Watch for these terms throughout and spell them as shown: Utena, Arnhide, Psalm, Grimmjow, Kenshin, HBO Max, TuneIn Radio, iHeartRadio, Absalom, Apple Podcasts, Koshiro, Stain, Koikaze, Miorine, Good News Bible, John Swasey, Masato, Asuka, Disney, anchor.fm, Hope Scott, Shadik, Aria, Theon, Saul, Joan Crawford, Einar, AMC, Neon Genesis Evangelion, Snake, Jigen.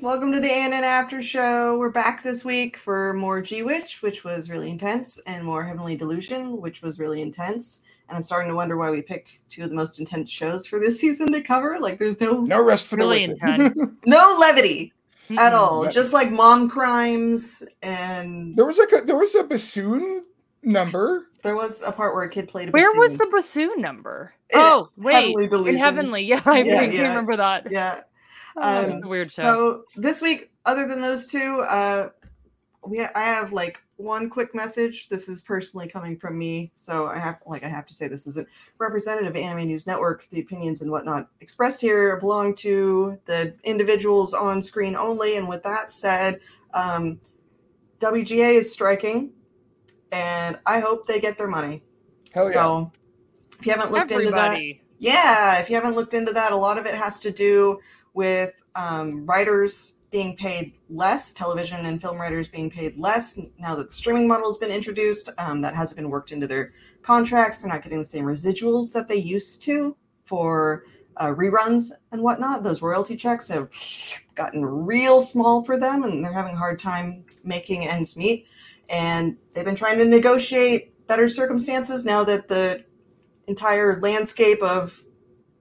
Welcome to the In and After Show. We're back this week for more G-Witch, which was really intense, and more Heavenly Delusion, which was really intense. And I'm starting to wonder why we picked two of the most intense shows for this season to cover. Like, there's no rest for really the wicked. Intense. No levity at all. Just like mom crimes, and there was a bassoon number. There was a part where a kid played a bassoon. Where was the bassoon number? Heavenly Delusion. In Heavenly, yeah, I remember that. Yeah. That was a weird show. So this week, other than those two, I have like one quick message. This is personally coming from me, so I have to say this isn't representative of Anime News Network. The opinions and whatnot expressed here belong to the individuals on screen only. And with that said, WGA is striking, and I hope they get their money. Hell yeah! So if you haven't looked into that, a lot of it has to do with writers being paid less, television and film writers being paid less. Now that the streaming model has been introduced, that hasn't been worked into their contracts. They're not getting the same residuals that they used to for reruns and whatnot. Those royalty checks have gotten real small for them, and they're having a hard time making ends meet. And they've been trying to negotiate better circumstances now that the entire landscape of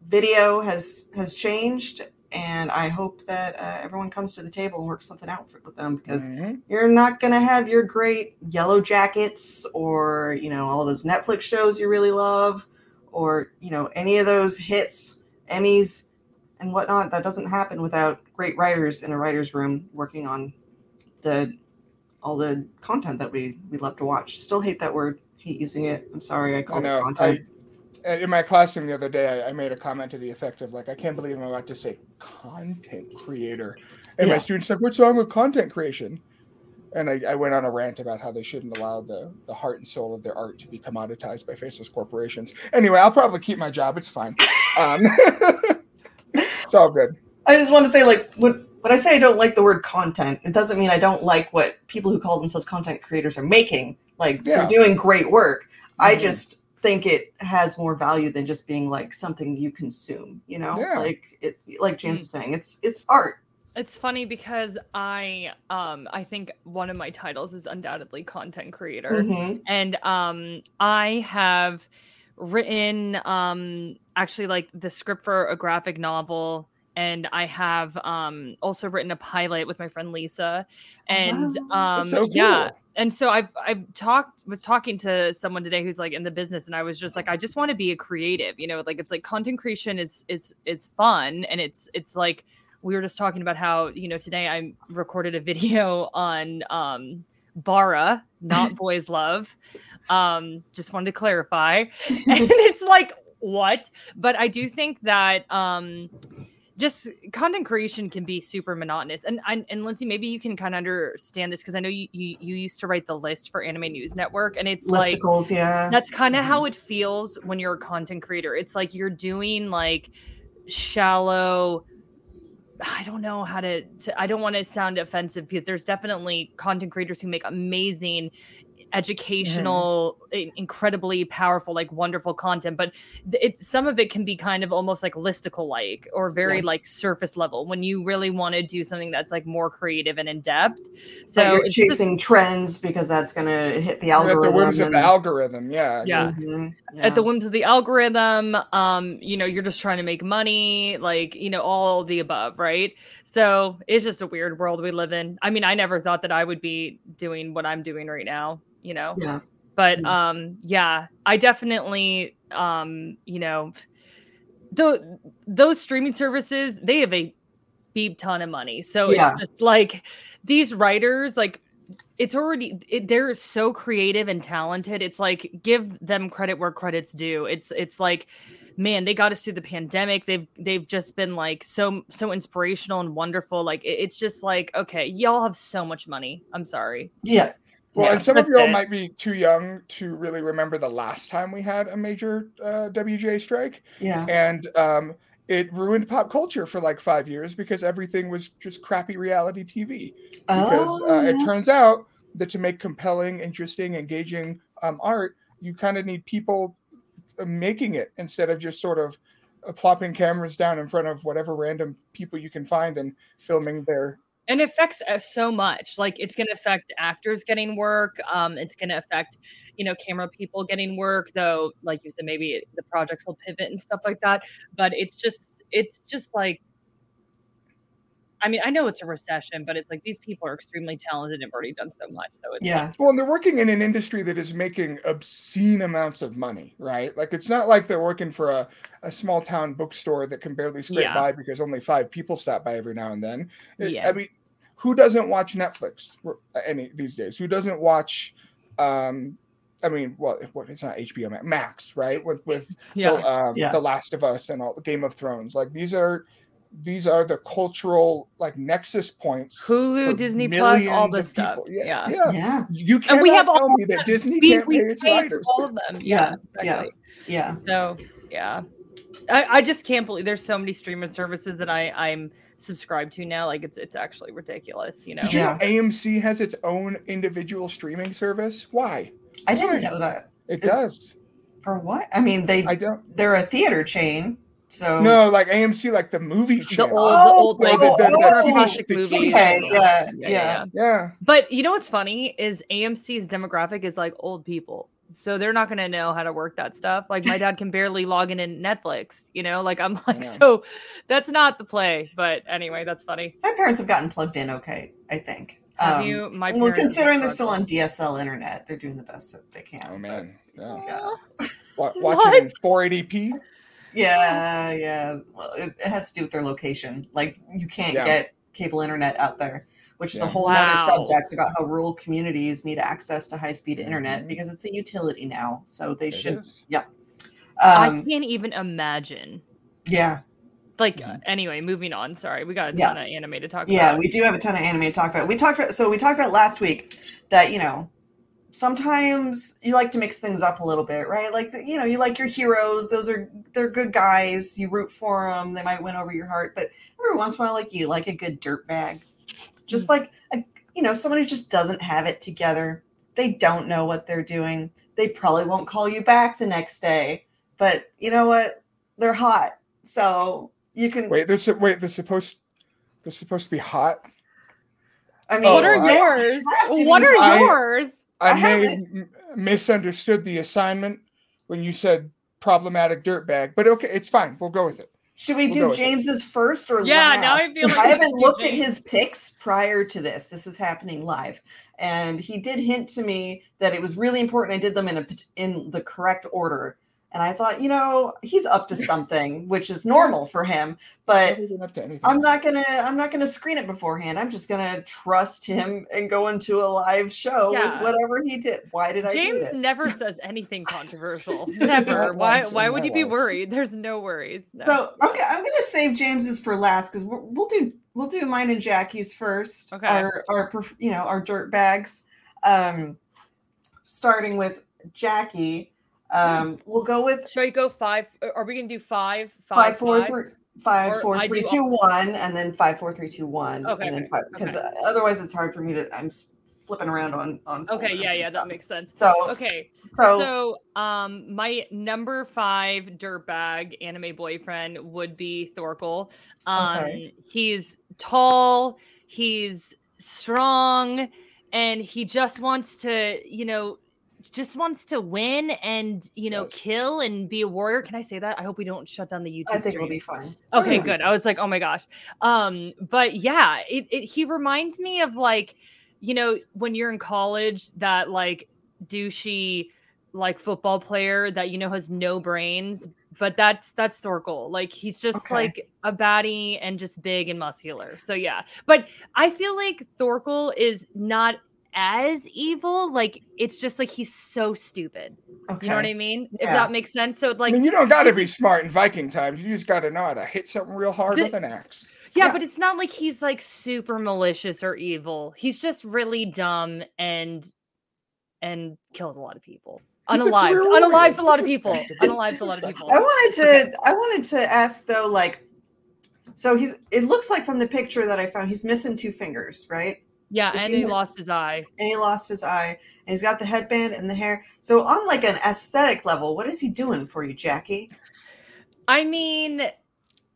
video has changed. And I hope that everyone comes to the table and works something out with them, because you're not going to have your great Yellow Jackets or, you know, all those Netflix shows you really love, or, you know, any of those hits, Emmys and whatnot. That doesn't happen without great writers in a writer's room working on all the content that we love to watch. Still hate that word. Hate using it. I'm sorry. I called it content. In my classroom the other day, I made a comment to the effect of, like, I can't believe I'm about to say content creator. And my students like, what's wrong with content creation? And I went on a rant about how they shouldn't allow the heart and soul of their art to be commoditized by faceless corporations. Anyway, I'll probably keep my job. It's fine. It's all good. I just want to say, like, when I say I don't like the word content, it doesn't mean I don't like what people who call themselves content creators are making. Like, they're doing great work. Mm-hmm. I just think it has more value than just being like something you consume, you know? Yeah. Like it, like James was saying, it's art. It's funny because I think one of my titles is undoubtedly content creator, and I have written actually like the script for a graphic novel, and I have also written a pilot with my friend Lisa, and that's so cool. And so I was talking to someone today who's like in the business, and I was just like, I just want to be a creative, you know, like it's like content creation is fun. And it's like, we were just talking about how, you know, today I recorded a video on Bara, not Boys Love. Just wanted to clarify. And it's like, what? But I do think that just content creation can be super monotonous. And Lindsay, maybe you can kind of understand this, because I know you used to write the list for Anime News Network, and it's listicles, like, that's kind of how it feels when you're a content creator. It's like you're doing like shallow, I don't know how to I don't want to sound offensive, because there's definitely content creators who make amazing educational, incredibly powerful, like wonderful content, but it's some of it can be kind of almost like listicle like, or very like surface level, when you really want to do something that's like more creative and in depth. So but you're chasing trends, because that's going to hit the algorithm. At the whims of the algorithm, at the whims of the algorithm. You know, you're just trying to make money, like, you know, all the above, right? So it's just a weird world we live in. I mean, I never thought that I would be doing what I'm doing right now. You know, but I definitely, you know, those streaming services, they have a beep ton of money. So it's just like these writers, like they're so creative and talented. It's like, give them credit where credit's due. It's like, man, they got us through the pandemic. They've just been like so inspirational and wonderful. Like it's just like, okay, y'all have so much money. I'm sorry. Yeah. Well, yeah, and some of y'all might be too young to really remember the last time we had a major WGA strike. Yeah. And it ruined pop culture for like 5 years because everything was just crappy reality TV. Because it turns out that to make compelling, interesting, engaging art, you kind of need people making it instead of just sort of plopping cameras down in front of whatever random people you can find and filming their... And it affects us so much. Like, it's going to affect actors getting work. It's going to affect, you know, camera people getting work, though, like you said, maybe the projects will pivot and stuff like that. But it's just like, I mean, I know it's a recession, but it's like these people are extremely talented and have already done so much. So it's yeah. Well, and they're working in an industry that is making obscene amounts of money, right? Like, it's not like they're working for a small town bookstore that can barely scrape by because only 5 people stop by every now and then. Yeah. I mean, who doesn't watch Netflix these days? Who doesn't watch? I mean, well, it's not HBO Max, right? With The Last of Us and all Game of Thrones. Like, these are the cultural like nexus points. Hulu, Disney Plus, all this stuff. Yeah. You can't tell me that Disney can't pay its writers. All of them. Yeah. So yeah, I just can't believe there's so many streaming services that I'm subscribed to now. Like it's actually ridiculous. You know. Did you know AMC has its own individual streaming service? Why? I didn't know that. It does. For what? I mean, they're a theater chain. So no, like AMC, like the movie channel. The old classic movies. Yeah. But you know what's funny is AMC's demographic is like old people. So they're not going to know how to work that stuff. Like my dad can barely log in Netflix, you know, like I'm like, so that's not the play. But anyway, that's funny. My parents have gotten plugged in. Okay. I think. Well, considering they're still on DSL internet, they're doing the best that they can. Oh man. Yeah. Watching in 480p. Yeah. Well, it has to do with their location. Like, you can't get cable internet out there, which is a whole other subject about how rural communities need access to high-speed internet because it's a utility now. So they should. Yeah. I can't even imagine. Yeah. Like, anyway, moving on. Sorry, we got a ton of anime to talk about. Yeah, we do have a ton of anime to talk about. We talked about last week that, you know, sometimes you like to mix things up a little bit, right? Like, you know, you like your heroes. They're good guys. You root for them. They might win over your heart. But every once in a while, like, you like a good dirtbag. Just like, someone who just doesn't have it together. They don't know what they're doing. They probably won't call you back the next day. But you know what? They're hot. So you can... They're supposed to be hot? I mean, What are yours? I may misunderstood the assignment when you said problematic dirtbag, but okay, it's fine. We'll go with it. Should we do James's first or last? Now I feel like I haven't looked at his picks prior to this. This is happening live, and he did hint to me that it was really important I did them in the correct order. And I thought, you know, he's up to something, which is normal for him. But I'm not gonna screen it beforehand. I'm just gonna trust him and go into a live show with whatever he did. Why did James I do this? James never says anything controversial. Never. Why would you be worried? There's no worries. No. So okay, I'm gonna save James's for last because we'll do mine and Jackie's first. Okay. Our dirt bags, starting with Jackie. We'll go with. Should I go 5? Are we gonna do 5? 5, 4, 3, 2, 1, and then 5, 4, 3, 2, 1. Okay. And then 5, because otherwise it's hard for me to. I'm flipping around on. Okay. Yeah. That makes sense. So okay. So my number 5 dirtbag anime boyfriend would be Thorkell. He's tall. He's strong, and he just wants to, you know. Just wants to win and, you know, kill and be a warrior. Can I say that? I hope we don't shut down the YouTube I think stream. It'll be fine. Okay, good. I was like, oh my gosh. But yeah, he reminds me of like, you know, when you're in college, that like douchey, like football player that, you know, has no brains, but that's Thorkell. Like he's just like a baddie and just big and muscular. So yeah, but I feel like Thorkell is not as evil, like it's just like he's so stupid. Okay. You know what I mean? Yeah. If that makes sense. So like, I mean, you don't got to be smart in Viking times. You just got to know how to hit something real hard with an axe. Yeah, but it's not like he's like super malicious or evil. He's just really dumb and and kills a lot of people. Unalives a lot of people. I wanted to ask though, like, so he's, it looks like from the picture that I found, he's missing two fingers, right? Yeah, and he lost his eye. And he's got the headband and the hair. So on like an aesthetic level, what is he doing for you, Jackie? I mean,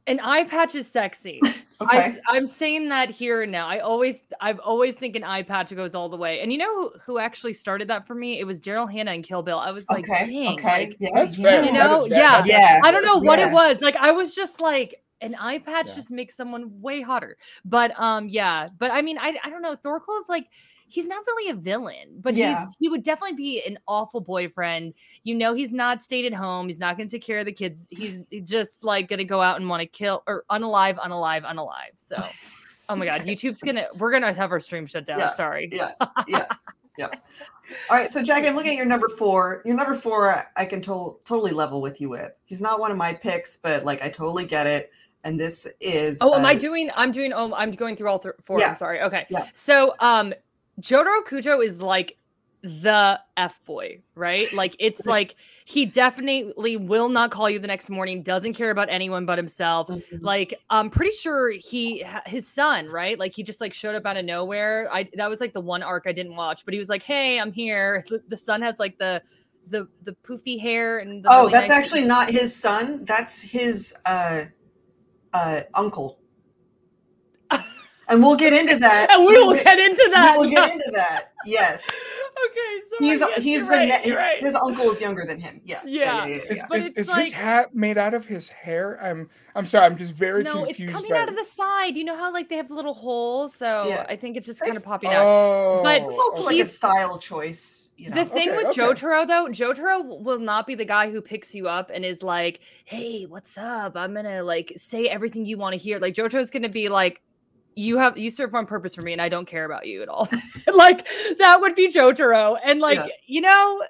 an eye patch is sexy. Okay. I'm saying that here and now. I've always think an eye patch goes all the way. And you know who actually started that for me? It was Daryl Hannah in Kill Bill. I was like, dang, like, yeah, that's fair. You know, yeah. I don't know what it was. Like, I was just like, an eye patch just makes someone way hotter. But but I mean, I don't know. Thorkell is like, he's not really a villain, but he would definitely be an awful boyfriend. You know, he's not stayed at home. He's not going to take care of the kids. He's just like going to go out and want to kill or unalive. So, oh my God, YouTube's we're going to have our stream shut down. Yeah, sorry. Yeah. All right. So Jackie, I'm looking at your number four. Your number four, I can totally level with you with. He's not one of my picks, but like, I totally get it. And this is, I'm going through all four. Yeah. I'm sorry. Okay. Yeah. So, Jotaro Kujo is like the F boy, right? Like, it's like he definitely will not call you the next morning, doesn't care about anyone but himself. Mm-hmm. Like, I'm pretty sure his son, right? Like, he just like showed up out of nowhere. That was like the one arc I didn't watch, but he was like, "Hey, I'm here." The son has like the poofy hair and the really that's actually not his son. That's his uncle. And we'll get into that. We'll get into that. Yes. Okay. So Right. His uncle is younger than him. Yeah. Yeah. But is like, his hat made out of his hair? I'm sorry. I'm just very confused. No, it's coming out of the side. You know how like they have little holes. So I think it's just kind of popping out. Oh, but it's also like a style choice. You know? The thing with Jotaro, though, Jotaro will not be the guy who picks you up and is like, "Hey, what's up? I'm gonna like say everything you want to hear." Like, Jotaro's gonna be like, You serve on purpose for me, and I don't care about you at all. Like, that would be Jotaro. And like, you know,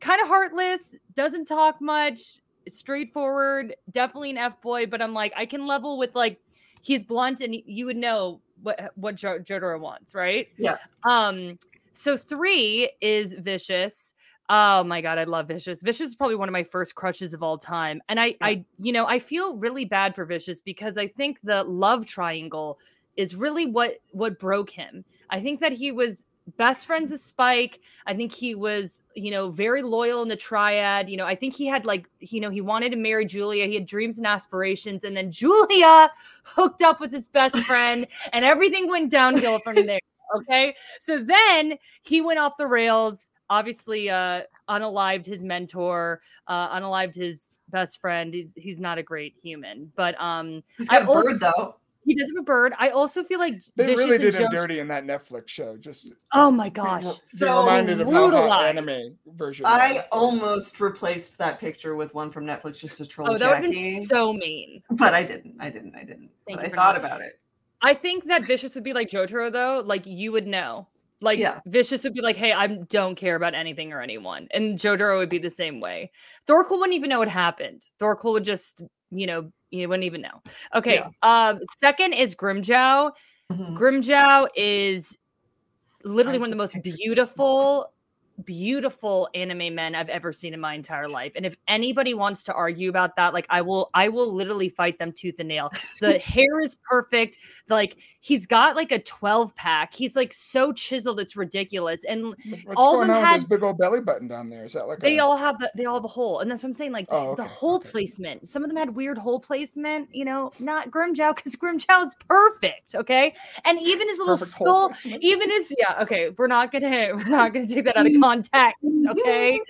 kind of heartless, doesn't talk much, straightforward, definitely an F-boy. But I'm like, I can level with like, he's blunt, and you would know what Jotaro wants, right? Yeah. So 3 is Vicious. Oh my God, I love Vicious. Vicious is probably one of my first crushes of all time. And I feel really bad for Vicious because I think the love triangle is really what broke him. I think that he was best friends with Spike. I think he was, you know, very loyal in the triad. You know, I think he had like, you know, he wanted to marry Julia. He had dreams and aspirations. And then Julia hooked up with his best friend and everything went downhill from there. Okay. So then he went off the rails, obviously unalived his mentor, unalived his best friend. He's not a great human, but he's got a bird though. He does have a bird. I also feel like they really did him dirty in that Netflix show. Just oh my gosh, so reminded of how anime version. I almost replaced that picture with one from Netflix just to troll. Oh, that would be so mean. But I didn't. But I thought about it. I think that Vicious would be like Jotaro, though. Like, you would know. Like, Vicious would be like, "Hey, I don't care about anything or anyone," and Jotaro would be the same way. Thorkell wouldn't even know what happened. Thorkell would just, you wouldn't even know. Okay. Yeah. Second is Grimmjow. Mm-hmm. Grimmjow is literally one of the most beautiful anime men I've ever seen in my entire life. And if anybody wants to argue about that, like, I will literally fight them tooth and nail. The hair is perfect. Like, he's got like a 12-pack. He's like so chiseled, it's ridiculous. And all of them had this big old belly button down there. Is that like they all have a hole? And that's what I'm saying. Like, the hole placement. Some of them had weird hole placement. You know, not Grimmjow, because Grimmjow is perfect. Okay, and even his little skull, even his Okay, we're not gonna take that out of context, okay?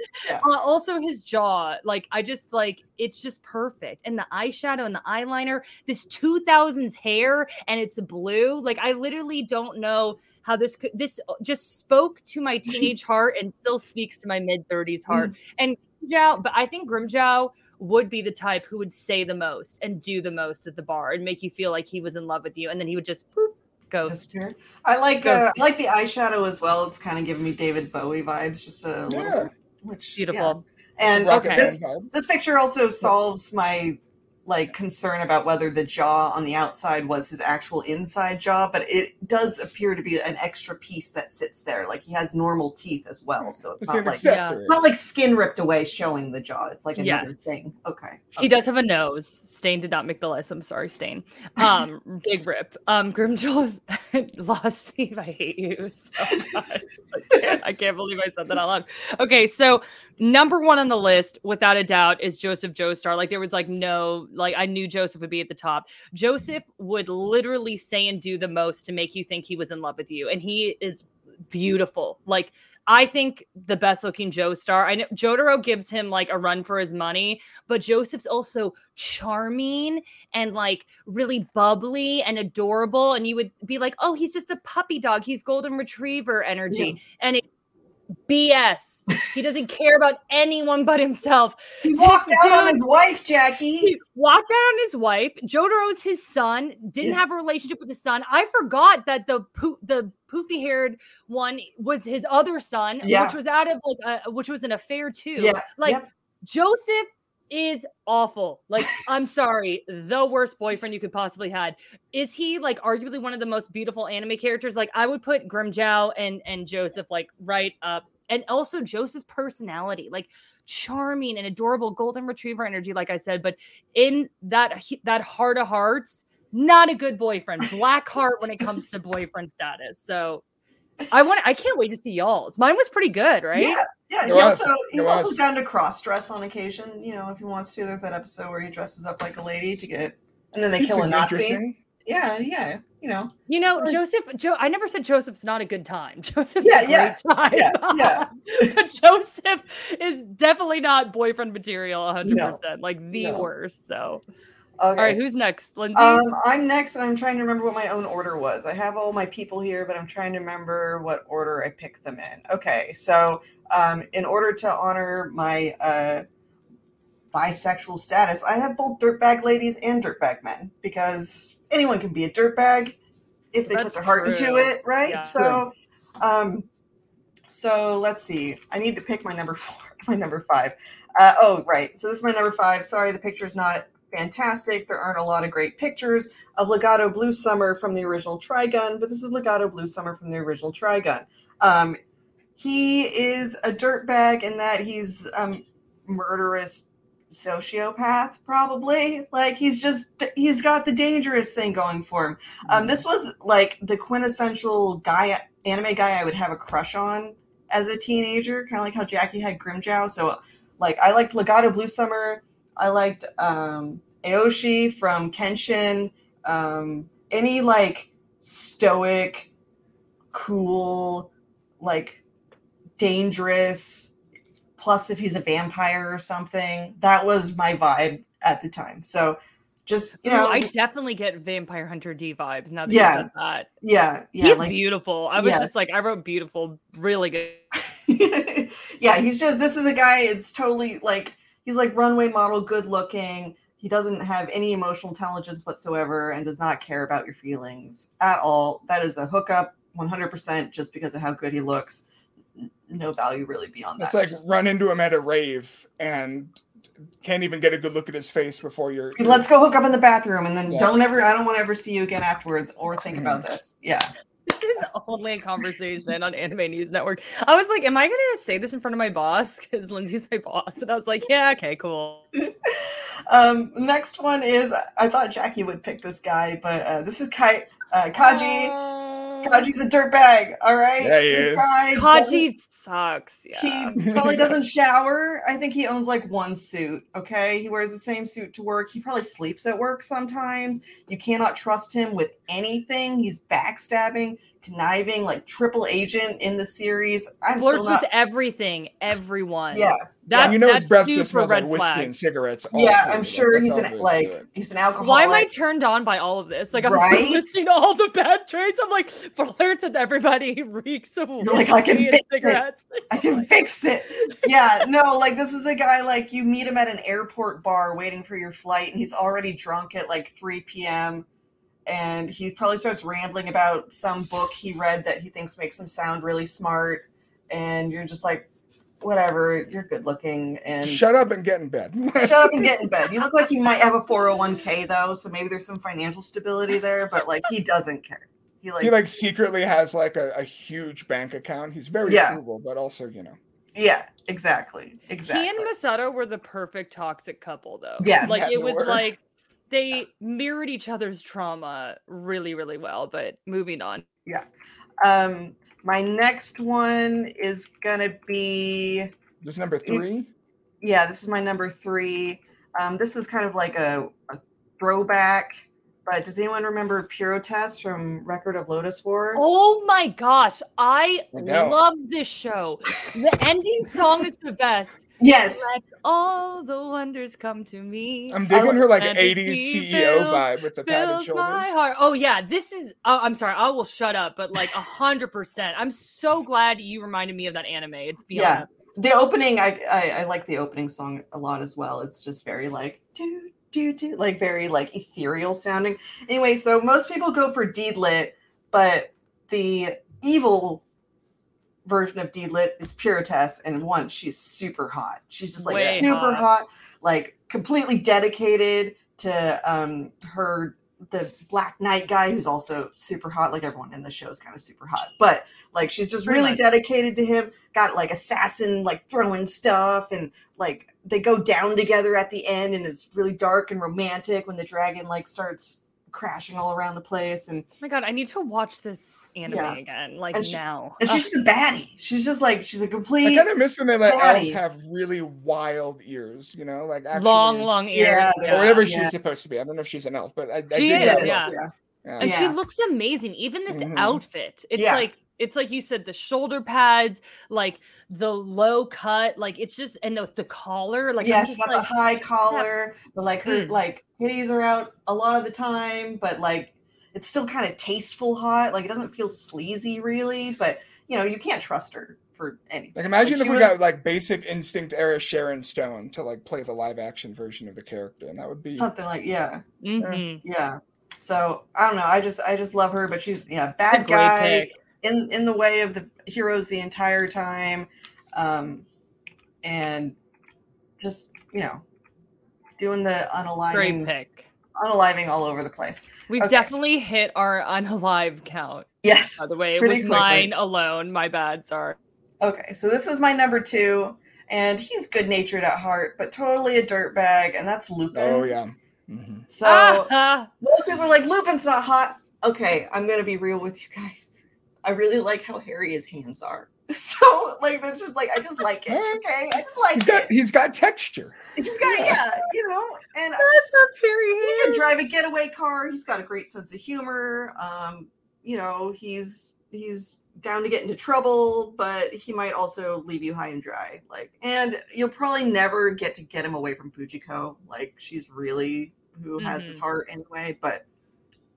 Also his jaw, like, I just like, it's just perfect. And the eyeshadow and the eyeliner, this 2000s hair, and it's blue. Like, I literally don't know how this just spoke to my teenage heart and still speaks to my mid-30s heart. And Grimmjow, but I think Grimmjow would be the type who would say the most and do the most at the bar and make you feel like he was in love with you, and then he would just poof, ghost. I like the eyeshadow as well. It's kind of giving me David Bowie vibes, just a little bit. Which, beautiful. And this picture also solves my like concern about whether the jaw on the outside was his actual inside jaw, but it does appear to be an extra piece that sits there. Like he has normal teeth as well, so it's not like not like skin ripped away showing the jaw. It's like another thing. Okay. He does have a nose. Stain did not make the list. I'm sorry, Stain. Big rip. Grimmjow's lost thief. I hate you so much. I can't believe I said that out loud. Okay, so number one on the list, without a doubt, is Joseph Joestar. Like there was like no. Like I knew Joseph would be at the top. Joseph would literally say and do the most to make you think he was in love with you. And he is beautiful. Like I think the best looking Joestar. I know Jotaro gives him like a run for his money, but Joseph's also charming and like really bubbly and adorable. And you would be like, oh, he's just a puppy dog. He's golden retriever energy. Yeah. And it's BS. He doesn't care about anyone but himself. He walked out on his wife, Jackie. He walked out on his wife. Jotaro's his son. Didn't have a relationship with his son. I forgot that the poofy-haired one was his other son, which was out of like which was an affair too. Yeah. Like Joseph is awful. Like, I'm sorry, the worst boyfriend you could possibly had. Is he like arguably one of the most beautiful anime characters? Like, I would put Grimmjow and Joseph like right up. And also Joseph's personality, like charming and adorable golden retriever energy, like I said, but in that heart of hearts, not a good boyfriend. Black heart when it comes to boyfriend status. So I can't wait to see y'all's. Mine was pretty good, right? Yeah. Yeah, he's also down to cross-dress on occasion, you know, if he wants to. There's that episode where he dresses up like a lady to get, and then they kill a Nazi. Yeah, you know, I never said Joseph's not a good time. Joseph's a great time. But Joseph is definitely not boyfriend material 100%, like the worst, so... Okay. All right, who's next, Lindsay? I'm next, and I'm trying to remember what my own order was. I have all my people here, but I'm trying to remember what order I picked them in. Okay, so in order to honor my bisexual status, I have both dirtbag ladies and dirtbag men, because anyone can be a dirtbag if they put their heart into it, right? Yeah. So let's see. I need to pick my number four, my number five. So this is my number five. Sorry, the picture's not... fantastic. There aren't a lot of great pictures of Legato Blue Summer from the original Trigun, but this is Legato Blue Summer from the original Trigun. He is a dirtbag in that he's murderous sociopath, probably. Like he's got the dangerous thing going for him. This was like the quintessential anime guy I would have a crush on as a teenager, kind of like how Jackie had Grimmjow. So like I liked Legato Blue Summer. I liked Aoshi from Kenshin, any like stoic, cool, like dangerous, plus if he's a vampire or something, that was my vibe at the time. So just, you know. I definitely get Vampire Hunter D vibes now that you said that. Yeah. He's like, beautiful. I was just like, I wrote beautiful, really good. He's just, this is a guy, it's totally like, he's like runway model, good looking. He doesn't have any emotional intelligence whatsoever and does not care about your feelings at all. That is a hookup 100% just because of how good he looks. No value really beyond that. It's like run into him at a rave and can't even get a good look at his face before you're... Let's go hook up in the bathroom and then I don't want to ever see you again afterwards or think about this. Yeah. This is only a conversation on Anime News Network. I was like, am I going to say this in front of my boss? Because Lindsay's my boss. And I was like, yeah, okay, cool. Next one is, I thought Jackie would pick this guy, but this is Kaji. Kaji's a dirtbag, all right? Yeah, he is. Kaji sucks, yeah. He probably doesn't shower. I think he owns like one suit, okay? He wears the same suit to work. He probably sleeps at work sometimes. You cannot trust him with anything. He's backstabbing, conniving, like triple agent in the series. Flirts with everything, everyone. Yeah. That's, his breath just smells like whiskey and cigarettes. I'm sure he's an alcoholic. Why am I turned on by all of this? Like I'm listing all the bad traits. I'm like, flirts with everybody, reeks of whiskey and cigarettes. I can fix it. Yeah, no, like this is a guy like you meet him at an airport bar waiting for your flight and he's already drunk at like 3 p.m. and he probably starts rambling about some book he read that he thinks makes him sound really smart. And you're just like, whatever, you're good looking. And shut up and get in bed. Shut up and get in bed. You look like you might have a 401k though, so maybe there's some financial stability there, but like he doesn't care. He secretly has like a huge bank account. He's very frugal, but also, you know. Yeah, exactly. He and Masato were the perfect toxic couple though. Yes. Like it was like they mirrored each other's trauma really, really well, but moving on. Yeah. My next one is going to be... This is number 3? Yeah, this is my number 3. This is kind of like a throwback, but does anyone remember Pyrotess from Record of Lotus War? Oh my gosh, I love this show. The ending song is the best. Yes. Let all the wonders come to me. I'm digging her like 80s CEO vibe with the padded shoulders. My heart. Oh yeah, this is, I'm sorry, I will shut up, but like 100%. I'm so glad you reminded me of that anime. It's beyond. Yeah. The opening, I like the opening song a lot as well. It's just very like, do, like very like ethereal sounding. Anyway, so most people go for Deedlit, but the evil version of Deedlit is Pyrotess, and once she's super hot. She's just like hot, like completely dedicated to the Black Knight guy who's also super hot. Like everyone in the show is kind of super hot, but like she's just really dedicated to him. Got like assassin, like throwing stuff, and like they go down together at the end, and it's really dark and romantic when the dragon like starts crashing all around the place. And oh my god, I need to watch this anime again, like, and now. And she's just a baddie. She's just like, she's a complete. I kind of miss when they let elves have really wild ears, you know, like actually, long ears, or whatever she's supposed to be. I don't know if she's an elf, but she is. And she looks amazing. Even this outfit, it's like. It's like you said, the shoulder pads, like the low cut, like it's just, and the collar, like she's got like, the high collar, but like her like titties are out a lot of the time, but like it's still kind of tasteful hot, like it doesn't feel sleazy really, but you know you can't trust her for anything. Like imagine if we got like Basic Instinct era Sharon Stone to like play the live action version of the character, and that would be something like So I don't know, I just love her, but she's bad guy. Pick. In the way of the heroes the entire time, and just, you know, doing the unaliving all over the place. We've definitely hit our unalive count. Yes. By the way, with quickly. Mine alone, my bads are. Okay, so this is my number 2, and he's good-natured at heart, but totally a dirtbag, and that's Lupin. Oh, yeah. Mm-hmm. So most people are like, Lupin's not hot. Okay, I'm going to be real with you guys. I really like how hairy his hands are. So, like, that's just like, I just like it. Okay. I just like it. He's got texture. He's got, you know, and that's not hairy. He can drive a getaway car. He's got a great sense of humor. You know, he's down to get into trouble, but he might also leave you high and dry. Like, and you'll probably never get to get him away from Fujiko. Like, she's really who has his heart anyway, but.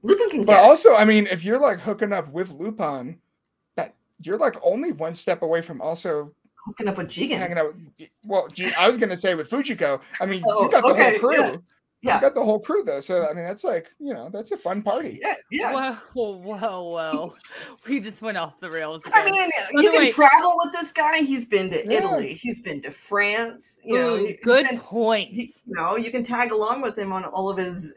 Lupin can but also, I mean, if you're like hooking up with Lupin, that you're like only one step away from also hooking up with Jigen. Hanging out with, I was going to say with Fujiko. I mean, you got the whole crew. Yeah. You got the whole crew though. So, I mean, that's like, you know, that's a fun party. Yeah. Whoa. We just went off the rails again. I mean, you can travel with this guy. He's been to Italy. He's been to France. You know, good point. You can tag along with him on all of his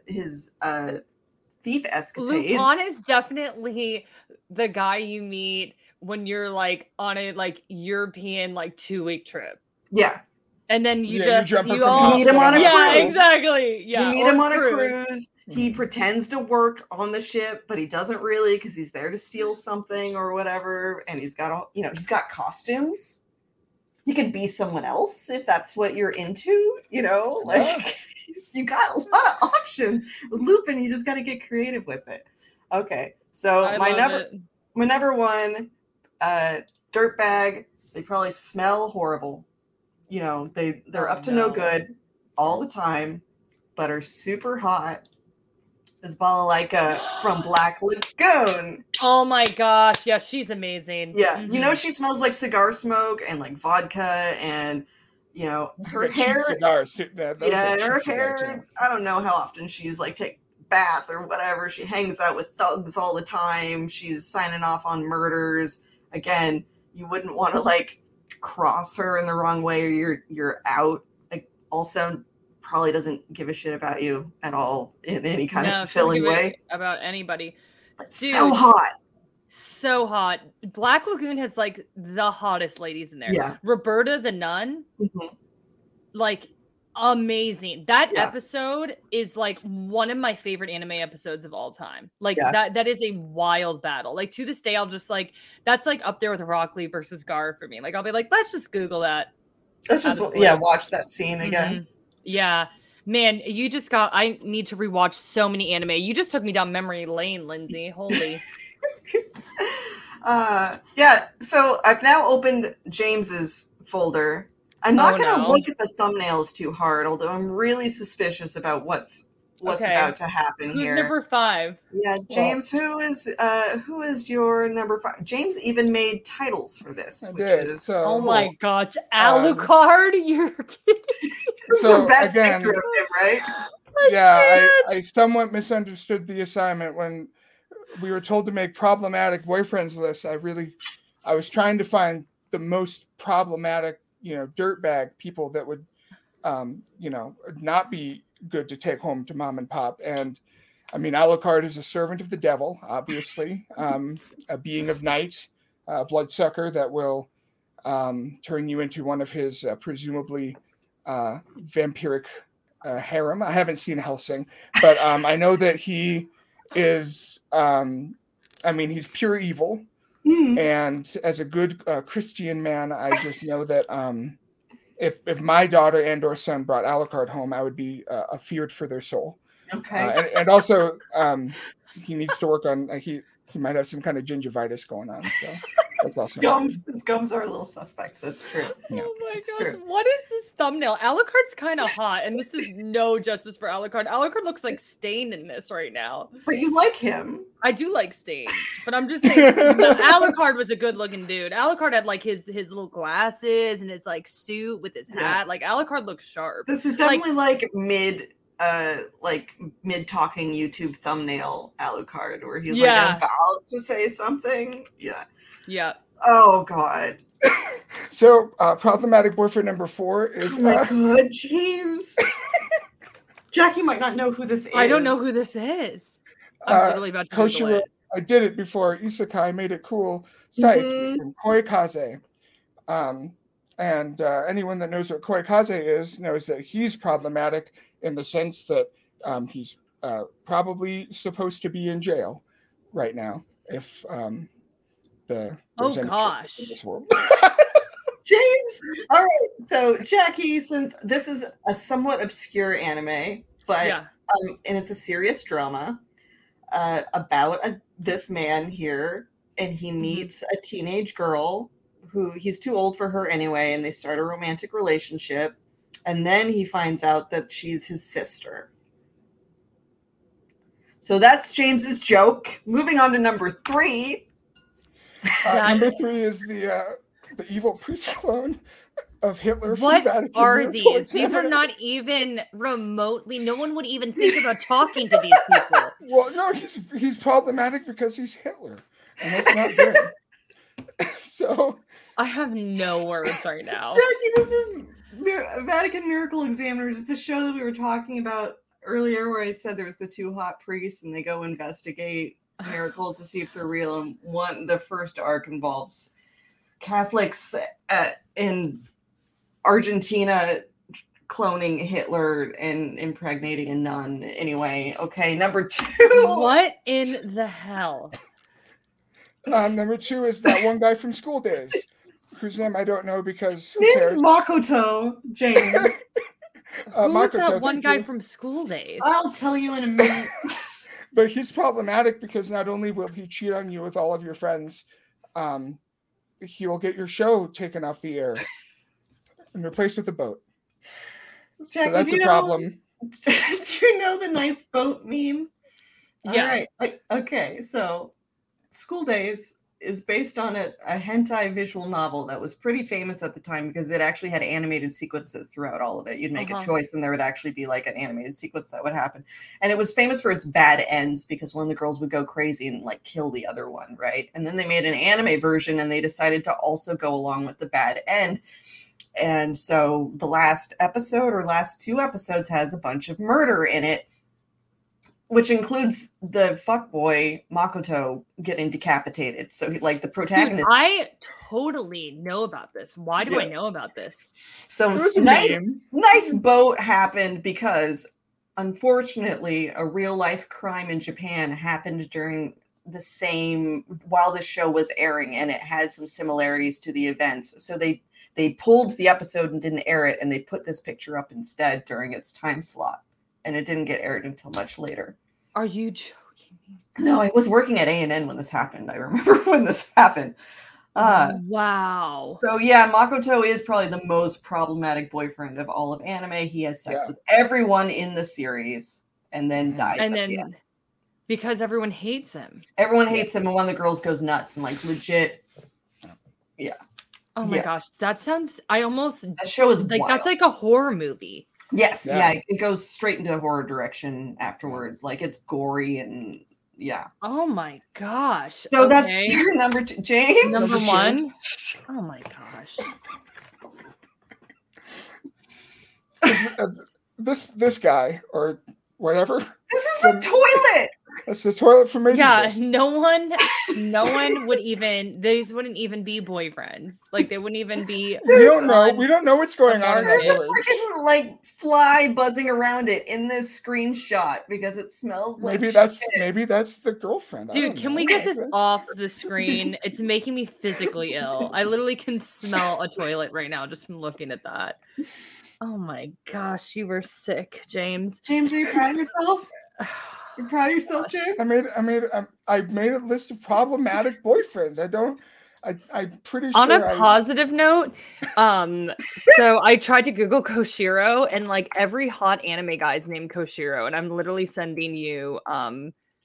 thief escapades. Lupin is definitely the guy you meet when you're like on a like European like 2-week trip. Yeah, and then you meet him on a cruise. Exactly. Yeah, you meet him on a cruise. He pretends to work on the ship, but he doesn't really because he's there to steal something or whatever. And he's got he's got costumes. He could be someone else if that's what you're into. You know, like. You got a lot of options with Lupin. You just got to get creative with it. Okay, so my number 1, dirtbag. They probably smell horrible. You know, they're up to no good all the time, but are super hot. Is Balalaika from Black Lagoon. Oh my gosh, yeah, she's amazing. Yeah, you know she smells like cigar smoke and like vodka and. You know, her hair, I don't know how often she's like take bath or whatever. She hangs out with thugs all the time. She's signing off on murders. Again, you wouldn't want to like cross her in the wrong way or you're out. Like, also probably doesn't give a shit about you at all in any kind of fulfilling way about anybody. Dude, so hot. Black Lagoon has like the hottest ladies in there. Yeah. Roberta the nun, like amazing. That episode is like one of my favorite anime episodes of all time. Like that is a wild battle. Like to this day, I'll just like, that's like up there with Rockley versus Gar for me. Like I'll be like, let's just Google that. Let's just watch that scene again. Mm-hmm. Yeah, man, you just got, I need to rewatch so many anime. You just took me down memory lane, Lindsay. Holy. So I've now opened James's folder. I'm not going to look at the thumbnails too hard, although I'm really suspicious about what's about to happen. Who's here. Who's number five? Yeah, James, who is your number five? James even made titles for this. Oh my gosh. Alucard? You're kidding. So the best picture of him, right? Yeah, I somewhat misunderstood the assignment when we were told to make problematic boyfriends lists. I was trying to find the most problematic, dirtbag people that would, not be good to take home to mom and pop. And I mean, Alucard is a servant of the devil, obviously, a being of night, a bloodsucker that will turn you into one of his presumably vampiric harem. I haven't seen Hellsing, but I know that he is, he's pure evil. Mm. And as a good Christian man, I just know that if my daughter and or son brought Alucard home, I would be feared for their soul. Okay. And also, he needs to work on, he might have some kind of gingivitis going on. So that's also his gums are a little suspect. That's true. Yeah. Oh my gosh. True. What is this thumbnail? Alucard's kind of hot, and this is no justice for Alucard. Alucard looks like Stain in this right now. But you like him. I do like Stain, but I'm just saying Alucard was a good looking dude. Alucard had like his little glasses and his like suit with his hat. Yeah. Like Alucard looks sharp. This is definitely like mid talking YouTube thumbnail Alucard where he's like about to say something. Yeah. Yeah. Oh God. So problematic boyfriend number four is my God, James. Jackie might not know who this is. I don't know who this is. I'm literally about to Koshiro, I did it before Isekai made it cool. Psych from Koikaze. And anyone that knows what Koikaze is knows that he's problematic in the sense that he's probably supposed to be in jail right now. If there's any truth in this world. James, all right. So Jackie, since this is a somewhat obscure anime, but and it's a serious drama about this man here, and he meets a teenage girl who he's too old for her anyway, and they start a romantic relationship. And then he finds out that she's his sister. So that's James's joke. Moving on to number three. Number three is the evil priest clone of Hitler. What are these? These are not even remotely. No one would even think about talking to these people. Well, no, he's problematic because he's Hitler, and that's not good. So I have no words right now. Jackie, this is Vatican Miracle Examiner, is the show that we were talking about earlier where I said there was the two hot priests and they go investigate miracles to see if they're real, and the first arc involves Catholics in Argentina cloning Hitler and impregnating a nun. Anyway, okay, number two. What in the hell? Number two is that one guy from School Days. Whose name I don't know because name's Makoto, James. Who's that one guy from School Days? I'll tell you in a minute. But he's problematic because not only will he cheat on you with all of your friends, he will get your show taken off the air and replaced with a boat. Jack, so that's a problem. Do you know the nice boat meme? Yeah. All right. Okay, so School Days is based on a hentai visual novel that was pretty famous at the time because it actually had animated sequences throughout all of it. You'd make a choice and there would actually be like an animated sequence that would happen. And it was famous for its bad ends because one of the girls would go crazy and like kill the other one, right? And then they made an anime version and they decided to also go along with the bad end. And so the last episode or last two episodes has a bunch of murder in it, which includes the fuckboy Makoto getting decapitated. So he, like the protagonist. Dude, I totally know about this. Why do I know about this? So nice boat happened because unfortunately a real life crime in Japan happened during the same, while the show was airing, and it had some similarities to the events. So they pulled the episode and didn't air it. And they put this picture up instead during its time slot. And it didn't get aired until much later. Are you joking me? No, I was working at A&N when this happened. I remember when this happened. Wow. So yeah, Makoto is probably the most problematic boyfriend of all of anime. He has sex with everyone in the series and then dies. And then because everyone hates him. Everyone hates him, and one of the girls goes nuts and like legit. Yeah. Oh my gosh, that sounds. That show is like wild. That's like a horror movie. Yes, yeah, it goes straight into a horror direction afterwards. Like it's gory and Oh my gosh! So that's your number two, James. Number one. Oh my gosh! This guy or whatever. This is the toilet. That's the toilet for me. Yeah, no one would even. These wouldn't even be boyfriends. Like they wouldn't even be. We don't know what's going on. There's a freaking like fly buzzing around it in this screenshot because it smells like. Maybe that's the girlfriend. Dude, can we get this off the screen? It's making me physically ill. I literally can smell a toilet right now just from looking at that. Oh my gosh, you were sick, James. James, are you proud of yourself? You're proud of yourself, James? I made a list of problematic boyfriends. I'm pretty sure. On a positive note, so I tried to Google Koshiro, and like every hot anime guy is named Koshiro, and I'm literally sending you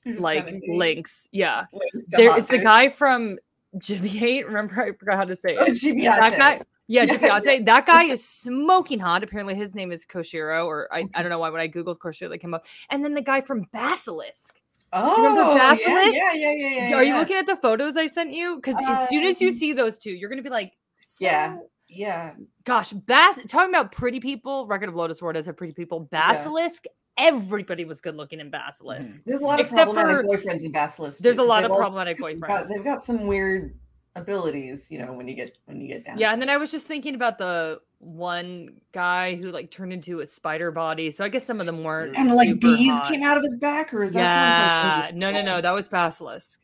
like links. Yeah, it's the guy from Jibiate. Remember, I forgot how to say it. That guy. Yeah, Gibiate. That guy is smoking hot. Apparently his name is Koshiro, or I don't know why when I Googled Koshiro they came up. And then the guy from Basilisk. Oh, do you remember Basilisk? Yeah. Are you looking at the photos I sent you? Because as soon as you see those two, you're going to be like, yeah. Gosh, talking about pretty people, Record of Lotus Ward as a pretty people, Basilisk. Yeah. Everybody was good looking in Basilisk. Mm. There's a lot of problematic boyfriends in Basilisk. There's a lot of problematic boyfriends. They've got some weird abilities, you know, when you get down. Yeah, and then I was just thinking about the one guy who like turned into a spider body. So I guess some of them weren't. And like bees came out of his back, or is that something? Yeah, no, that was Basilisk.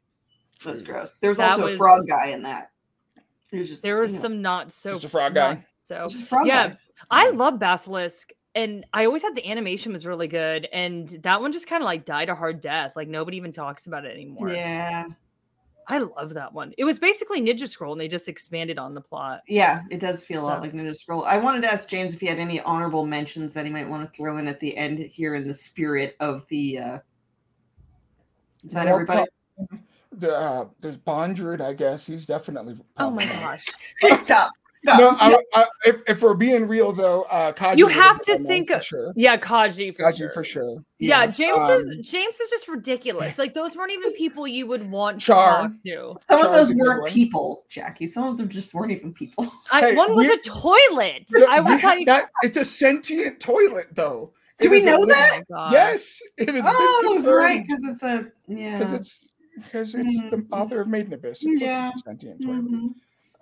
That was gross. There was also a frog guy in that. There was some not so. Just a frog guy. So yeah, I love Basilisk. And I always thought the animation was really good, and that one just kind of like died a hard death. Like nobody even talks about it anymore. Yeah. I love that one. It was basically Ninja Scroll, and they just expanded on the plot. Yeah, it does feel a lot like Ninja Scroll. I wanted to ask James if he had any honorable mentions that he might want to throw in at the end here in the spirit of the... Is that everybody? There's Bondred, I guess. He's definitely... Oh my gosh. Hey, stop. No, if we're being real, though, Kaji... You have to think... For sure. Yeah, Kaji for sure. Yeah, James is just ridiculous. Like, those weren't even people you would want to talk to. Some of those weren't people, Jackie. Some of them just weren't even people. One was a toilet. I was like... It's a sentient toilet, though. Do we know that? Yes. It is. Oh, right, because it's a... Yeah. Because it's the author of Maiden Abyss. Yeah. It's a sentient toilet.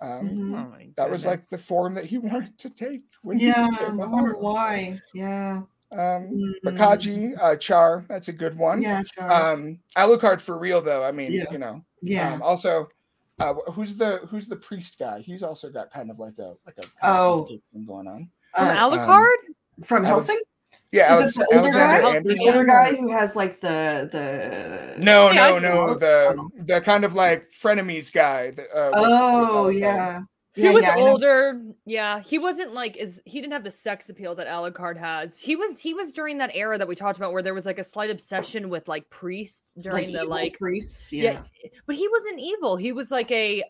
Mm-hmm. That was like the form that he wanted to take. I wonder why. Yeah. Makaji, Char, that's a good one. Yeah, Char. Alucard for real though. I mean, you know. Yeah. Also, who's the priest guy? He's also got kind of like a thing going on. Alucard from Hellsing. Yeah, is it the older guy? The older guy who has like the no, the kind of like frenemies guy. That, Yeah, he was older. Yeah, he wasn't like he didn't have the sex appeal that Alucard has. He was during that era that we talked about where there was like a slight obsession with like priests during like the like priests. Yeah. But he wasn't evil. He was like a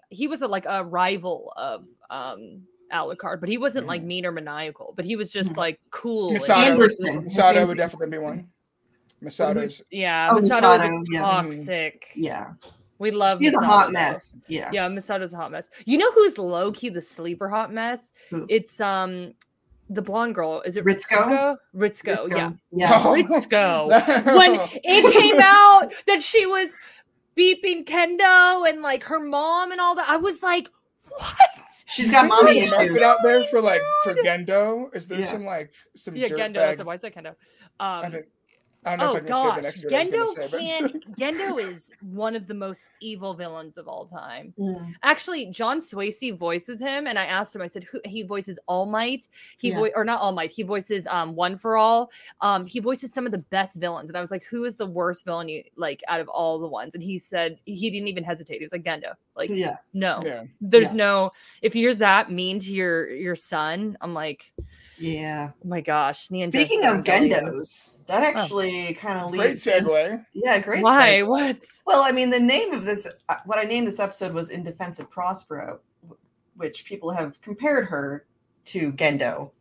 rival of Alucard, but he wasn't like mean or maniacal. But he was just like cool. Masato would definitely be one. Masato's Masato is toxic. Yeah. We love He's Masato. A hot mess. Yeah. Yeah, Masato's a hot mess. You know who's low-key the sleeper hot mess? Who? It's the blonde girl. Is it Ritsuko? Ritsuko, yeah. Oh. Ritsuko. When it came out that she was beeping Kendo and like her mom and all that, I was like, what? She's got mommy issues. I've been out there for like for Gendo. Is there some Gendo. That's why I said Kendo. I don't know if I can say the next year. Gendo is one of the most evil villains of all time. Mm. Actually, John Swasey voices him, and I asked him. I said, "Who he voices? All Might? Not All Might? He voices One for All. He voices some of the best villains." And I was like, "Who is the worst villain you like out of all the ones?" And he said he didn't even hesitate. He was like, "Gendo. Like, no, there's no. If you're that mean to your son, I'm like, oh my gosh." Speaking of Gendos, that actually. Kind of leads. Great segue. Great. Why? Segue. What? Well, I mean, the name of this, what I named this episode was "In Defense of Prospera," which people have compared her to Gendo.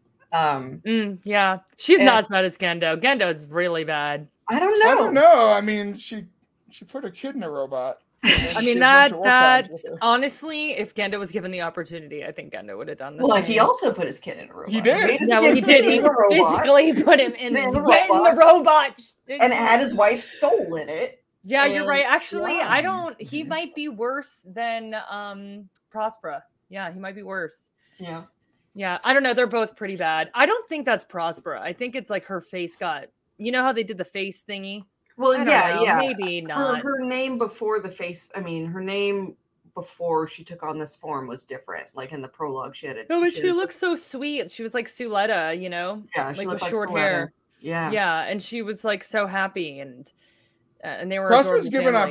She's not as bad as Gendo. Gendo's really bad. I don't know. I mean, she put her kid in a robot. I mean, that honestly, if Gendo was given the opportunity, I think Gendo would have done this. Well, like, he also put his kid in a robot. He did. He did. He physically put him in the robot. And had his wife's soul in it. Yeah, you're right. Actually, he might be worse than Prospera. Yeah, he might be worse. Yeah. Yeah, I don't know. They're both pretty bad. I don't think that's Prospera. I think it's like her face got, you know how they did the face thingy? Well, maybe not. Her name before the face. I mean, her name before she took on this form was different. Like in the prologue, she had it. No, but she looked so sweet. She was like Suletta, you know. Yeah, she looked like short Suletta. Hair. Yeah, yeah, and she was like so happy, and they were. Prospera's giving off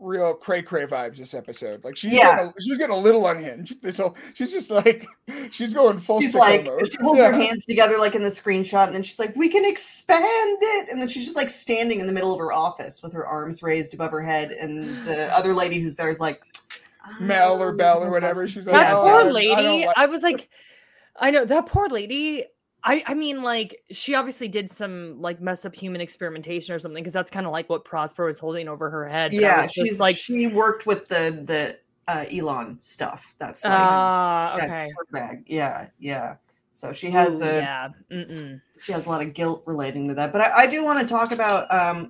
real cray vibes this episode. Like she's getting a little unhinged. So she's just like she's going full. She's like mode. She holds her hands together like in the screenshot, and then she's like, "We can expand it." And then she's just like standing in the middle of her office with her arms raised above her head, and the other lady who's there is like Mel or Belle or whatever. She's like, that poor lady. I was like, I know that poor lady. I mean, like, she obviously did some, like, mess up human experimentation or something, because that's kind of, like, what Prospera was holding over her head. Yeah, she worked with the Elon stuff. That's, like, that's her bag. Yeah. So she has she has a lot of guilt relating to that. But I do want to talk about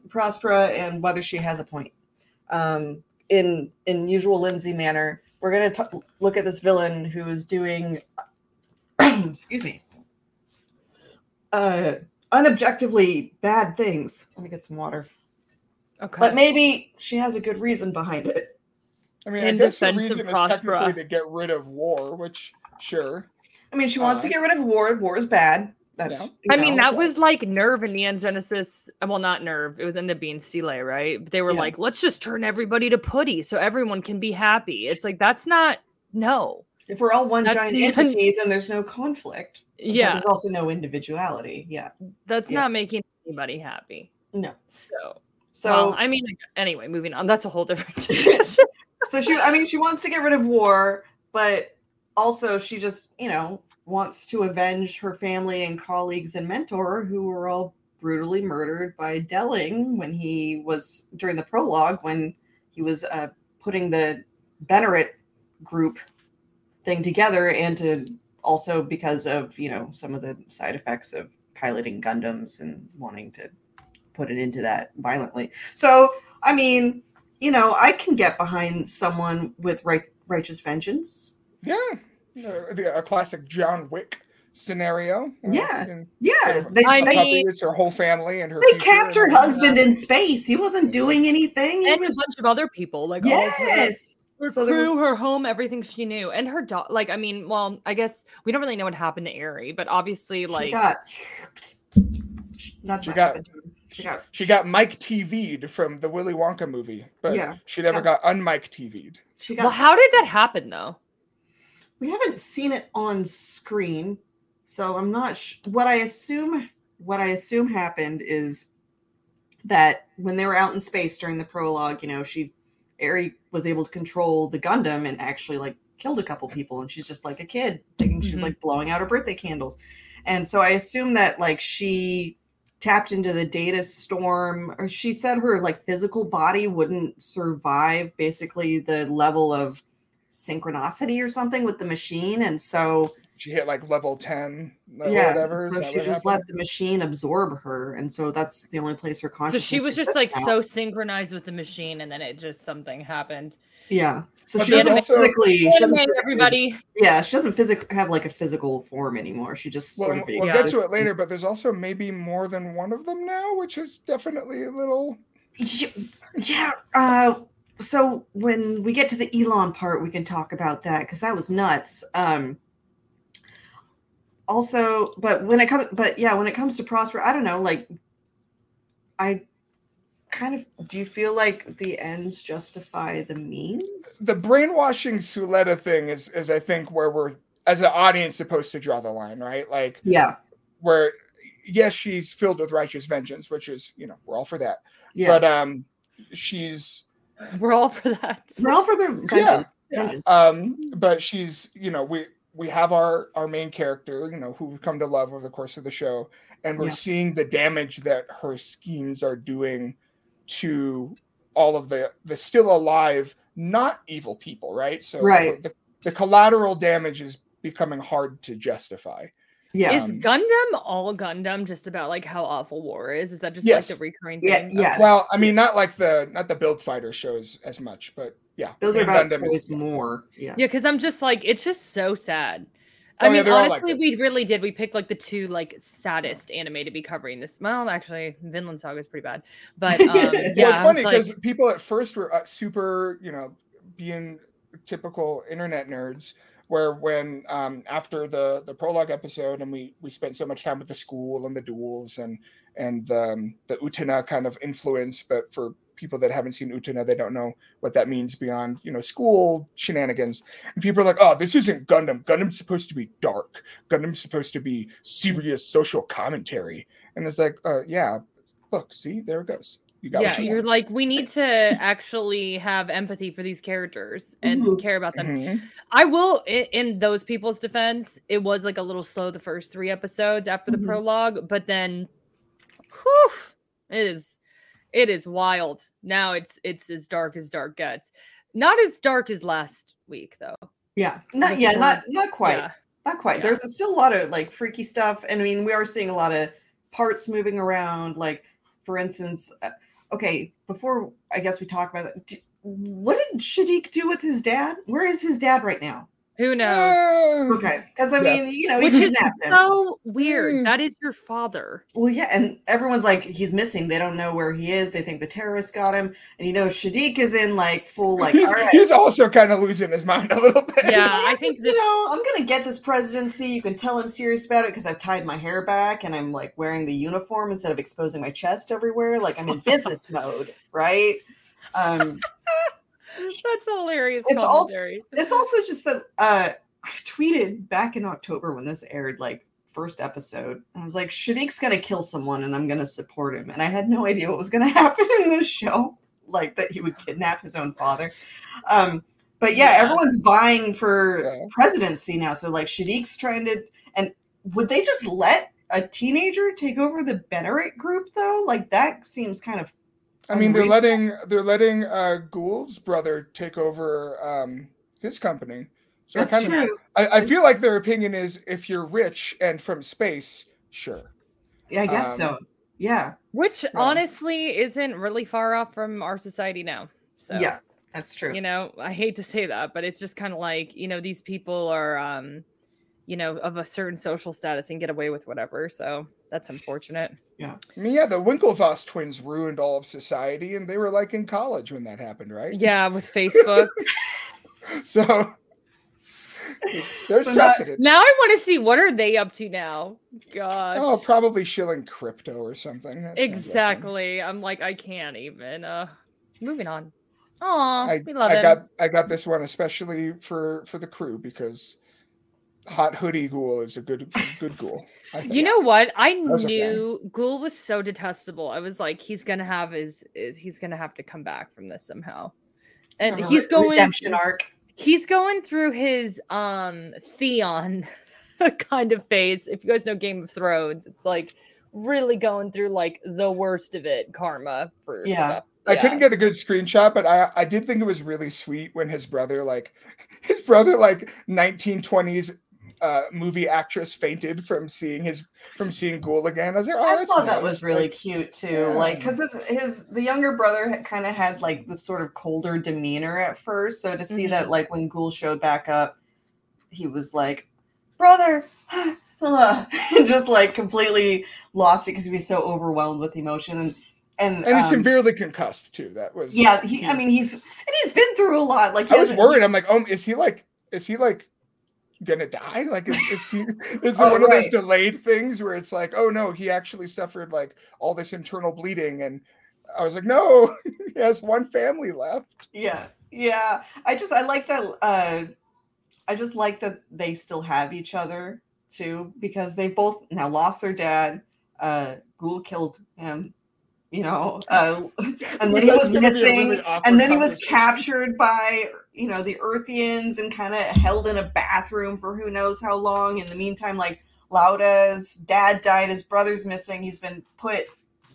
Prospera and whether she has a point. In usual Lindsay manner, we're going to look at this villain who is doing, excuse me, unobjectively bad things. Let me get some water. Okay. But maybe she has a good reason behind it. I mean, I guess the reason is technically to get rid of war, which, sure. I mean, she wants to get rid of war. War is bad. That's. Yeah. I mean, that was like Nerve and Neon Genesis. Well, not Nerve. It was ended up being Sele, right? But they were like, let's just turn everybody to putty so everyone can be happy. It's like, that's not, no. If we're all one giant entity, then there's no conflict. Yeah. There's also no individuality. Yeah. That's not making anybody happy. No. So well, I mean, anyway, moving on. That's a whole different discussion. So she wants to get rid of war, but also she just, you know, wants to avenge her family and colleagues and mentor who were all brutally murdered by Delling during the prologue, when he was putting the Benneret group thing together, and to also because of, you know, some of the side effects of piloting Gundams and wanting to put it into that violently. So, I mean, you know, I can get behind someone with righteous vengeance. Yeah. A classic John Wick scenario. It's her whole family and her. They kept her husband in space. He wasn't doing anything. He was a bunch of other people. Like, through her home, everything she knew, and her dog. Like, I mean, well, I guess we don't really know what happened to Aerie, but obviously, like, she got Mike TV'd from the Willy Wonka movie, but she never got un-Mike TV'd. How did that happen, though? We haven't seen it on screen, so I'm not what I assume happened is that when they were out in space during the prologue, you know, Aria was able to control the Gundam and actually like killed a couple people, and she's just like a kid thinking she was like blowing out her birthday candles. And so I assume that like she tapped into the data storm, or she said her like physical body wouldn't survive basically the level of synchronicity or something with the machine. And so she hit like level 10 or whatever. So she just let the machine absorb her. And so that's the only place her consciousness. So she was just like so synchronized with the machine, and then it just something happened. Yeah. So she doesn't physically she doesn't physically have like a physical form anymore. She just sort of we'll get to it later, but there's also maybe more than one of them now, which is definitely a little so when we get to the Elon part, we can talk about that because that was nuts. Also, when it comes to Prospera, I don't know, like, I kind of, do you feel like the ends justify the means? The brainwashing Suletta thing is I think where we're, as an audience, supposed to draw the line, right? Like, yeah, where, yes, she's filled with righteous vengeance, which is, you know, we're all for that. Yeah. But we're all for that. We're all for the vengeance. Yeah. But she's, you know, we have our main character, you know, who we've come to love over the course of the show, and we're seeing the damage that her schemes are doing to all of the still alive, not evil people, right? So the collateral damage is becoming hard to justify. Yeah. Is Gundam all Gundam just about like how awful war is? Is that just like the recurring thing? Yeah. Well, I mean, not the Build Fighter shows as much, but yeah, those are about always more. Yeah. Yeah, because I'm just like, it's just so sad. I mean, honestly, like we picked like the two like saddest anime to be covering this. Well, actually, Vinland Saga is pretty bad, but it's funny because people at first were super, you know, being typical internet nerds. Where when after the prologue episode, and we spent so much time with the school and the duels and the Utena kind of influence, but for people that haven't seen Utena, they don't know what that means beyond, you know, school shenanigans. And people are like, oh, this isn't Gundam. Gundam's supposed to be dark. Gundam's supposed to be serious social commentary. And it's like, look, see, there it goes. You're like, we need to actually have empathy for these characters and care about them. I will, in those people's defense, it was like a little slow the first three episodes after the prologue, but then, whew, it is wild. Now it's as dark gets. Not as dark as last week though. Yeah, not quite, not quite. Yeah. There's still a lot of like freaky stuff, and I mean, we are seeing a lot of parts moving around, like for instance. Okay, before I guess we talk about that, what did Shadik do with his dad? Where is his dad right now? Who knows? Okay, because I mean, you know, he kidnapped him. So weird. That is your father. Well, yeah, and everyone's like, he's missing. They don't know where he is. They think the terrorists got him. And you know, Shadik is in like full like. He's also kind of losing his mind a little bit. Yeah, I think this. You know, I'm gonna get this presidency. You can tell I'm serious about it because I've tied my hair back and I'm like wearing the uniform instead of exposing my chest everywhere. Like I'm in business mode, right? That's hilarious. It's also just that I tweeted back in October when this aired, like first episode. I was like, Shadik's gonna kill someone, and I'm gonna support him. And I had no idea what was gonna happen in this show, like that he would kidnap his own father. But everyone's vying for presidency now. So like Shadik's trying to, and would they just let a teenager take over the Benneret group though? Like that seems kind of. I mean, they're letting Ghoul's brother take over his company. So that's true. I feel like their opinion is if you're rich and from space, sure. Yeah, I guess so. Yeah, which honestly isn't really far off from our society now. So yeah, that's true. You know, I hate to say that, but it's just kind of like, you know, these people are, you know, of a certain social status and get away with whatever. So that's unfortunate. Yeah. I mean, the Winklevoss twins ruined all of society, and they were like in college when that happened, right? Yeah, with Facebook. So there's precedent. Now I want to see what are they up to now. God. Oh, probably shilling crypto or something. That exactly. I'm like, I can't even. Moving on. Aw, we love it. I got this one especially for the crew because hot hoodie Ghoul is a good Ghoul. You know what? I knew Ghoul was so detestable. I was like, he's gonna have to come back from this somehow. And he's going redemption arc. He's going through his Theon kind of phase. If you guys know Game of Thrones, it's like really going through like the worst of it karma for stuff. I couldn't get a good screenshot, but I did think it was really sweet when his brother 1920s movie actress fainted from seeing Ghoul again. I was like, I thought that was really cute too. Yeah. Like, because the younger brother kind of had like this sort of colder demeanor at first. So to see that like when Ghoul showed back up, he was like, brother. And just like completely lost it because he was so overwhelmed with emotion and he's severely concussed too. That was he's been through a lot. Like I was worried. I'm like, is he gonna die? Like is it one of those delayed things where it's like, oh no, he actually suffered like all this internal bleeding, and I was like, no, he has one family left. Yeah, yeah. I like that. I just like that they still have each other too, because they both now lost their dad. Ghoul killed him. You know, and then he was missing, and then he was captured by, you know, the Earthians and kind of held in a bathroom for who knows how long. In the meantime, like Lauda's dad died, his brother's missing. He's been put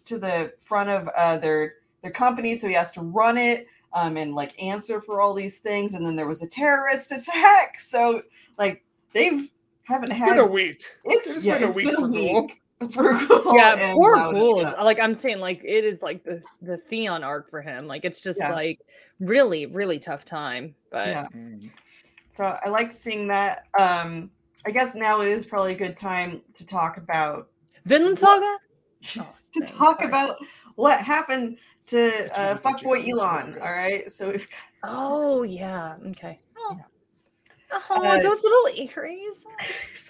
to the front of their company, so he has to run it and like answer for all these things. And then there was a terrorist attack, so like it's been a week for Ghoul. For Ghoul, yeah, poor Ghoul. Like I'm saying, like it is like the Theon arc for him. Like it's just like really, really tough time. But so I liked seeing that. I guess now is probably a good time to talk about Vinland Saga. About what happened to Fuckboy Elon. All right, so we've got. Oh yeah. Okay. Oh, those little earrings.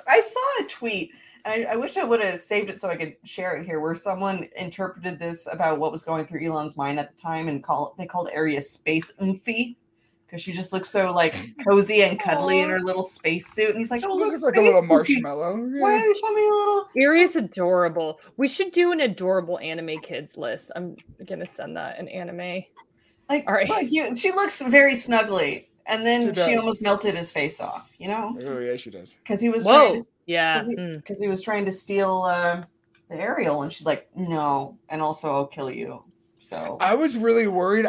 I saw a tweet. I wish I would have saved it so I could share it here, where someone interpreted this about what was going through Elon's mind at the time, and they called Aria Space Oomphy, because she just looks so like cozy and cuddly in her little space suit. And he's like, oh, looks like a little marshmallow. Why are there so many little? Aria's adorable. We should do an adorable anime kids list. I'm gonna send that in anime. Like, all right, she looks very snuggly. And then she almost melted his face off, you know? Oh, yeah, she does. Because he was he was trying to steal the aerial, and she's like, no, and also I'll kill you. So I was really worried.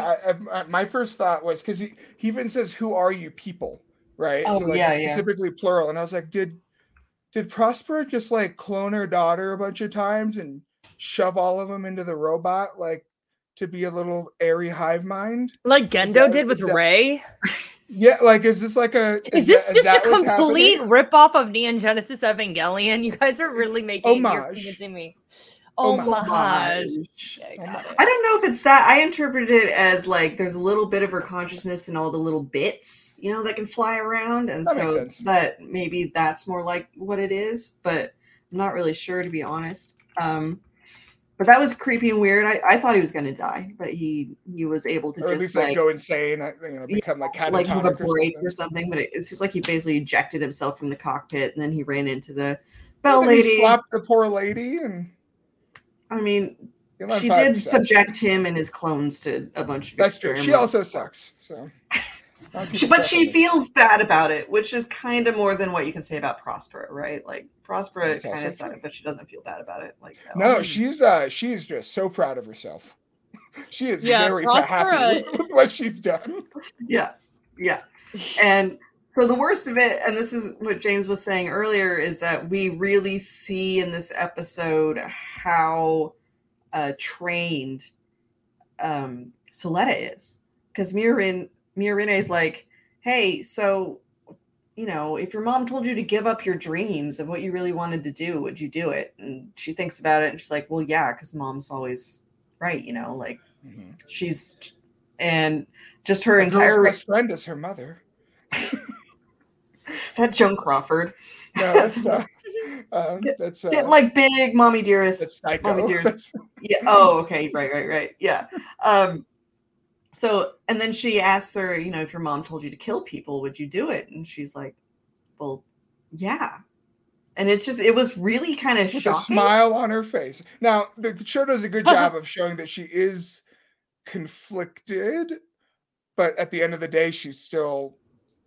My first thought was, because he even says, who are you people, right? Oh, so like, specifically plural. And I was like, did Prospera just like clone her daughter a bunch of times and shove all of them into the robot, like to be a little airy hive mind? Like Gendo did with Ray? Yeah, like, is this like a... Is this just a complete ripoff of Neon Genesis Evangelion? You guys are really making your to me. Homage. Yeah, I don't know if it's that. I interpreted it as, like, there's a little bit of her consciousness in all the little bits, you know, that can fly around. And so that maybe that's more like what it is. But I'm not really sure, to be honest. But that was creepy and weird. I thought he was going to die, but he was able to, or at least like go insane, become like have a break or something. But it seems like he basically ejected himself from the cockpit, and then he ran into the bell lady. He slapped the poor lady, and I mean, she did subject him and his clones to a bunch of. That's true. She also sucks. So, but she feels bad about it, which is kind of more than what you can say about Prospera, right? Like. Prospera kind of sucked, but she doesn't feel bad about it. Like no, she's just so proud of herself. She is very happy with what she's done. Yeah, yeah. And so the worst of it, and this is what James was saying earlier, is that we really see in this episode how trained Suletta is, because Miorine is like, hey, so. You know, if your mom told you to give up your dreams of what you really wanted to do, would you do it? And she thinks about it, and she's like, well, yeah, because mom's always right, you know, like and just her entire best friend is her mother. Is that Joan Crawford? No, that's get like big, mommy dearest. Mommy dearest. Yeah. Oh, okay. Right. Yeah. So, and then she asks her, you know, if your mom told you to kill people, would you do it? And she's like, well, Yeah. And it's just, it was really kind of shocking. A smile on her face. Now, the show does a good job of showing that she is conflicted, but at the end of the day, she's still,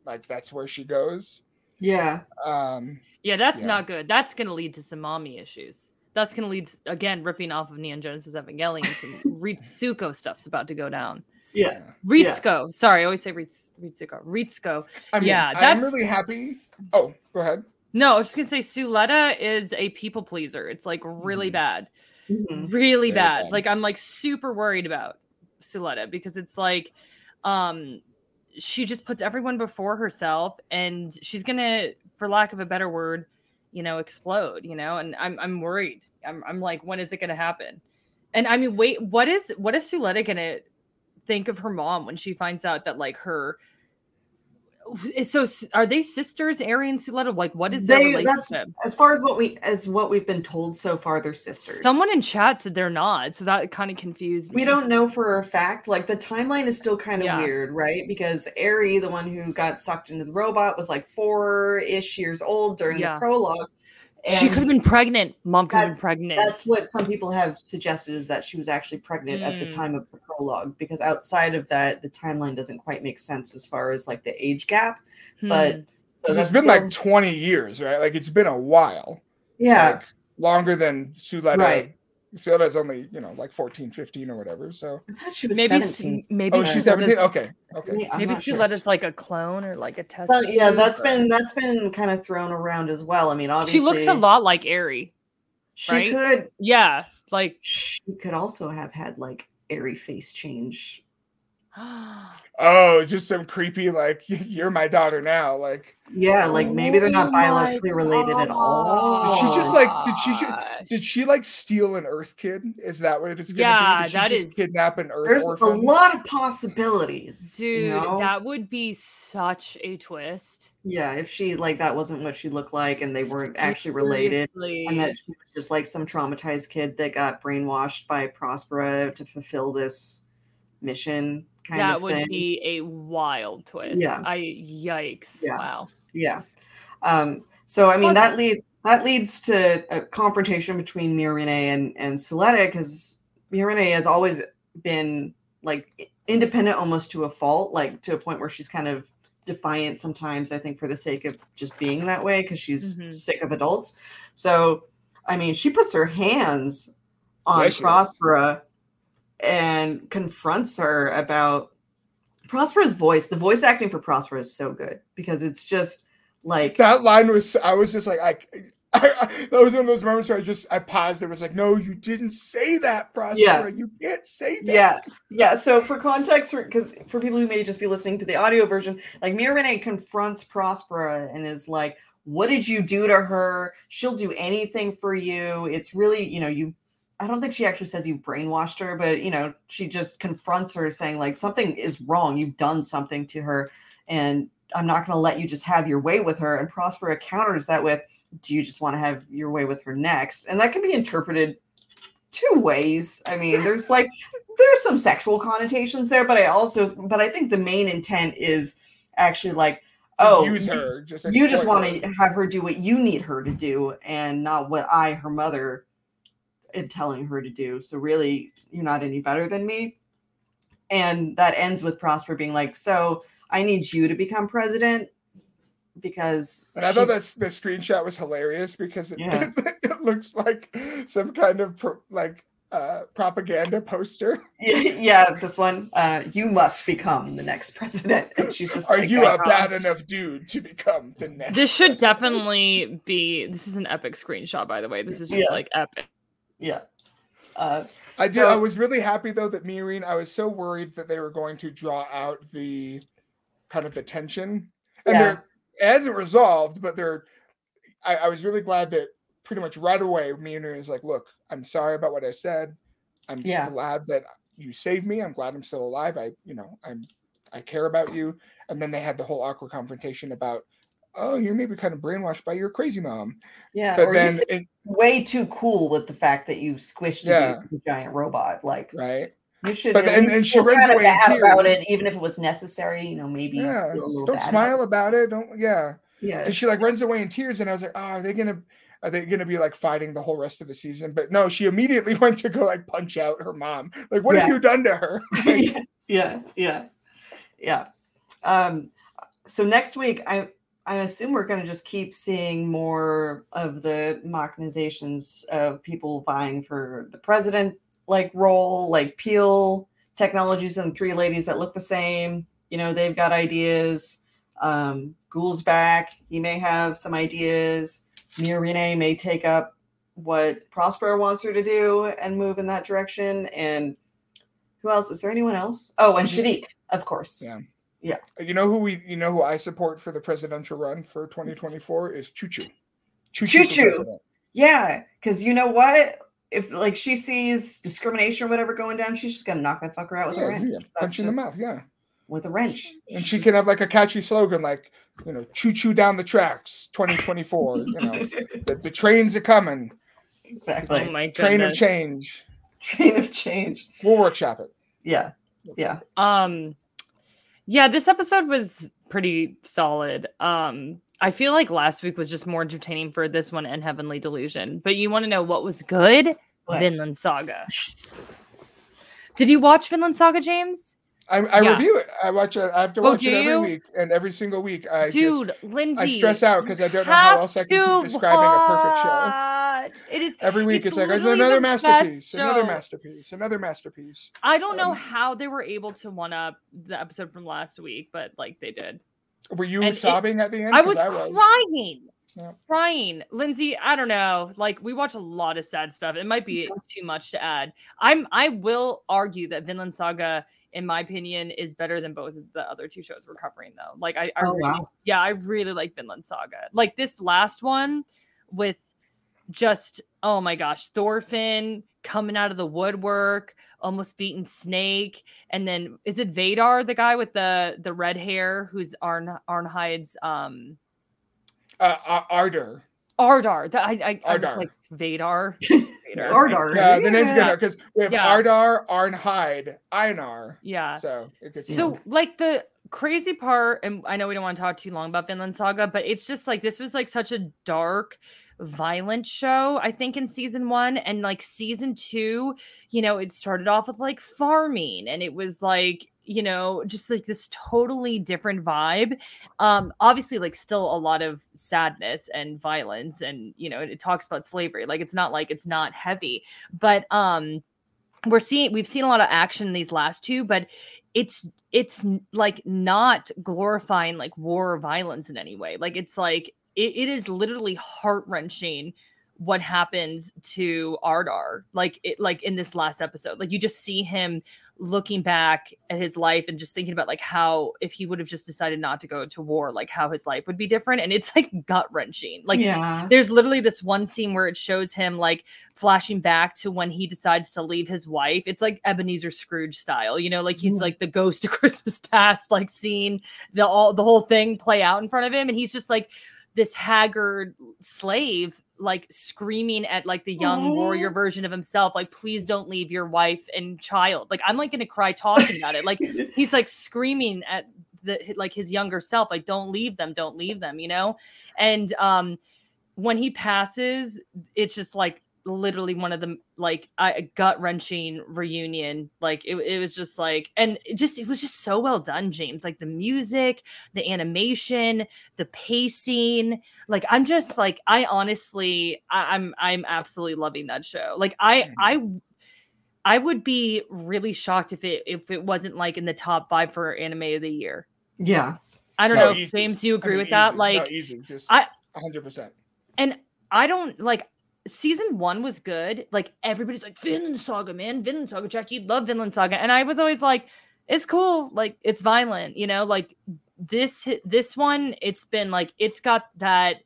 like, that's where she goes. Yeah. That's not good. That's going to lead to some mommy issues. That's going to lead, again, ripping off of Neon Genesis Evangelion. Some Ritsuko stuff's about to go down. Yeah. Ritsuko. Yeah. Sorry, I always say Ritsuko. Ritsuko. I mean, yeah, I'm really happy. Oh, go ahead. No, I was just going to say Suletta is a people pleaser. It's like really bad. Mm-hmm. Really bad. Like I'm like super worried about Suletta because it's like she just puts everyone before herself and she's going to, for lack of a better word, you know, explode, you know, and I'm worried. I'm like, when is it going to happen? And I mean, wait, what is Suletta going to think of her mom when she finds out that like her, so are they sisters, Aria and Suletta? Like, what is their relationship? As far as what we've been told so far, they're sisters. Someone in chat said they're not, so that kind of confused me. We don't know for a fact. Like the timeline is still kind of weird, right? Because Aria, the one who got sucked into the robot, was like 4-ish years old during the prologue. And she could have been pregnant. Mom could have been pregnant. That's what some people have suggested, is that she was actually pregnant at the time of the prologue, because outside of that, the timeline doesn't quite make sense as far as like the age gap. But so it's been like 20 years, right? Like it's been a while. Yeah. Like longer than Suletta. Right. Suletta's only, you know, like 14, 15 or whatever. So I thought she was maybe 17. Maybe she's 17. Okay. Yeah, maybe Suletta's like a clone or like a test. So, yeah, that's been kind of thrown around as well. I mean, obviously she looks a lot like Aria. She could, yeah, like she could also have had like Aria face change. Oh, just some creepy like you're my daughter now, like yeah, like maybe they're not biologically related at all. She just like did she like steal an Earth kid? Is that what it's gonna be? Did she just kidnap an Earth orphan? There's a lot of possibilities, dude. You know? That would be such a twist. Yeah, if she like that wasn't what she looked like, and they weren't actually related, and that she was just like some traumatized kid that got brainwashed by Prospera to fulfill this mission. That would be a wild twist. Yeah. Yikes. Yeah. Wow. Yeah. So I mean that leads to a confrontation between Miorine and Suletta, because Miorine has always been like independent almost to a fault, like to a point where she's kind of defiant sometimes, I think, for the sake of just being that way, because she's sick of adults. So I mean she puts her hands on Prospera and confronts her about Prospera's voice. The voice acting for Prospera is so good, because it's just like that line was. I was just like, that was one of those moments where I paused and was like, no, you didn't say that, Prospera. Yeah. You can't say that. Yeah. So for context, for people who may just be listening to the audio version, like Miorine confronts Prospera and is like, "What did you do to her? She'll do anything for you. It's really, you know, you." I don't think she actually says you brainwashed her, but, you know, she just confronts her saying, like, something is wrong. You've done something to her, and I'm not going to let you just have your way with her. And Prospera counters that with, do you just want to have your way with her next? And that can be interpreted two ways. I mean, there's some sexual connotations there, but I think the main intent is actually like, oh, use her. You just want to have her do what you need her to do, and not what I, her mother, and telling her to do. So really, you're not any better than me. And that ends with Prospera being like, so I need you to become president, because I thought that the screenshot was hilarious, because it looks like some kind of propaganda poster. Yeah, this one. You must become the next president. And she's just are like, you a bad enough dude to become the next? This should president. Definitely be. This is an epic screenshot, by the way. This is just like epic. Yeah. I was really happy though that Miorine, I was so worried that they were going to draw out the kind of the tension. And they're as it resolved, but I was really glad that pretty much right away Miorine is like, look, I'm sorry about what I said. I'm glad that you saved me. I'm glad I'm still alive. I care about you. And then they had the whole awkward confrontation about, oh, you're maybe kind of brainwashed by your crazy mom. Yeah, but then it's way too cool with the fact that you squished a giant robot. Like, right? You should. But and she runs away about it, even if it was necessary. You know, maybe. Yeah. Don't smile about it. Don't. Yeah. Yeah. So she like runs away in tears, and I was like, oh, are they gonna be like fighting the whole rest of the season? But no, she immediately went to go like punch out her mom. Like, what have you done to her? Like, yeah. So next week, I assume we're going to just keep seeing more of the machinations of people vying for the president, like role, like Peel Technologies and three ladies that look the same. You know, they've got ideas. Ghoul's back. He may have some ideas. Miorine may take up what Prospera wants her to do and move in that direction. And who else? Is there anyone else? Oh, and Shadik, of course. Yeah. You know who I support for the presidential run for 2024 is Chuchu. Chuchu. Yeah, because you know what? If like she sees discrimination or whatever going down, she's just gonna knock that fucker out with a wrench. Yeah. Punch in the mouth. Yeah. With a wrench. And she can have like a catchy slogan like, you know, choo-choo down the tracks, 2024. You know, the trains are coming. Exactly. Oh my train goodness. Of change. Train of change. We'll workshop it. Yeah. Yeah, this episode was pretty solid. I feel like last week was just more entertaining for this one and Heavenly Delusion. But you want to know what was good? What? Vinland Saga. Did you watch Vinland Saga, James? I review it. I watch it. I have to watch it every week, and every single week Lindsay, I stress out because I don't know how else I can keep describing a perfect show. It is every week. It's like another masterpiece, another masterpiece. I don't know how they were able to one up the episode from last week, but like they did. Were you sobbing at the end? I was crying. Yeah. Crying, Lindsay. I don't know. Like we watch a lot of sad stuff. It might be too much to add. I will argue that Vinland Saga, in my opinion, is better than both of the other two shows we're covering, though. Like I really like Vinland Saga. Like this last one with just oh my gosh, Thorfinn coming out of the woodwork, almost beating Snake, and then is it Vadar, the guy with the red hair, who's Arnhide's Ardar. I was like Vadar. Ardar. Yeah, the name's good because we have Ardar, Arnhide, Einar. Yeah. So it gets like the crazy part, and I know we don't want to talk too long about Vinland Saga, but it's just like this was like such a dark, violent show, I think, in season 1, and like season 2, you know, it started off with like farming, and it was like, you know, just like this totally different vibe. Obviously, like still a lot of sadness and violence, and you know, it talks about slavery. Like it's not heavy, but we've seen a lot of action in these last two, but it's like not glorifying like war or violence in any way. Like it's like it is literally heart-wrenching what happens to Ardar, like in this last episode. Like you just see him looking back at his life and just thinking about like how, if he would have just decided not to go to war, like how his life would be different. And it's like gut-wrenching. Like there's literally this one scene where it shows him like flashing back to when he decides to leave his wife. It's like Ebenezer Scrooge style, you know, like he's like the ghost of Christmas past, like seeing the whole thing play out in front of him. And he's just like this haggard slave, like screaming at like the young warrior version of himself, like, please don't leave your wife and child. Like, I'm like going to cry talking about it. Like he's like screaming at his younger self, like, don't leave them, you know? And when he passes, it's just like literally one of the like gut wrenching reunion. Like it was just like, and it was just so well done, James. Like the music, the animation, the pacing. Like I'm just like, I honestly, I'm absolutely loving that show. Like I would be really shocked if it wasn't like in the top 5 for anime of the year. Yeah, I don't know if James, you agree with that? Like easy, just 100%. And I don't like. Season 1 was good. Like everybody's like Vinland Saga, man. Vinland Saga, Jack, you'd love Vinland Saga. And I was always like, it's cool. Like it's violent, you know. Like this one, it's been like it's got that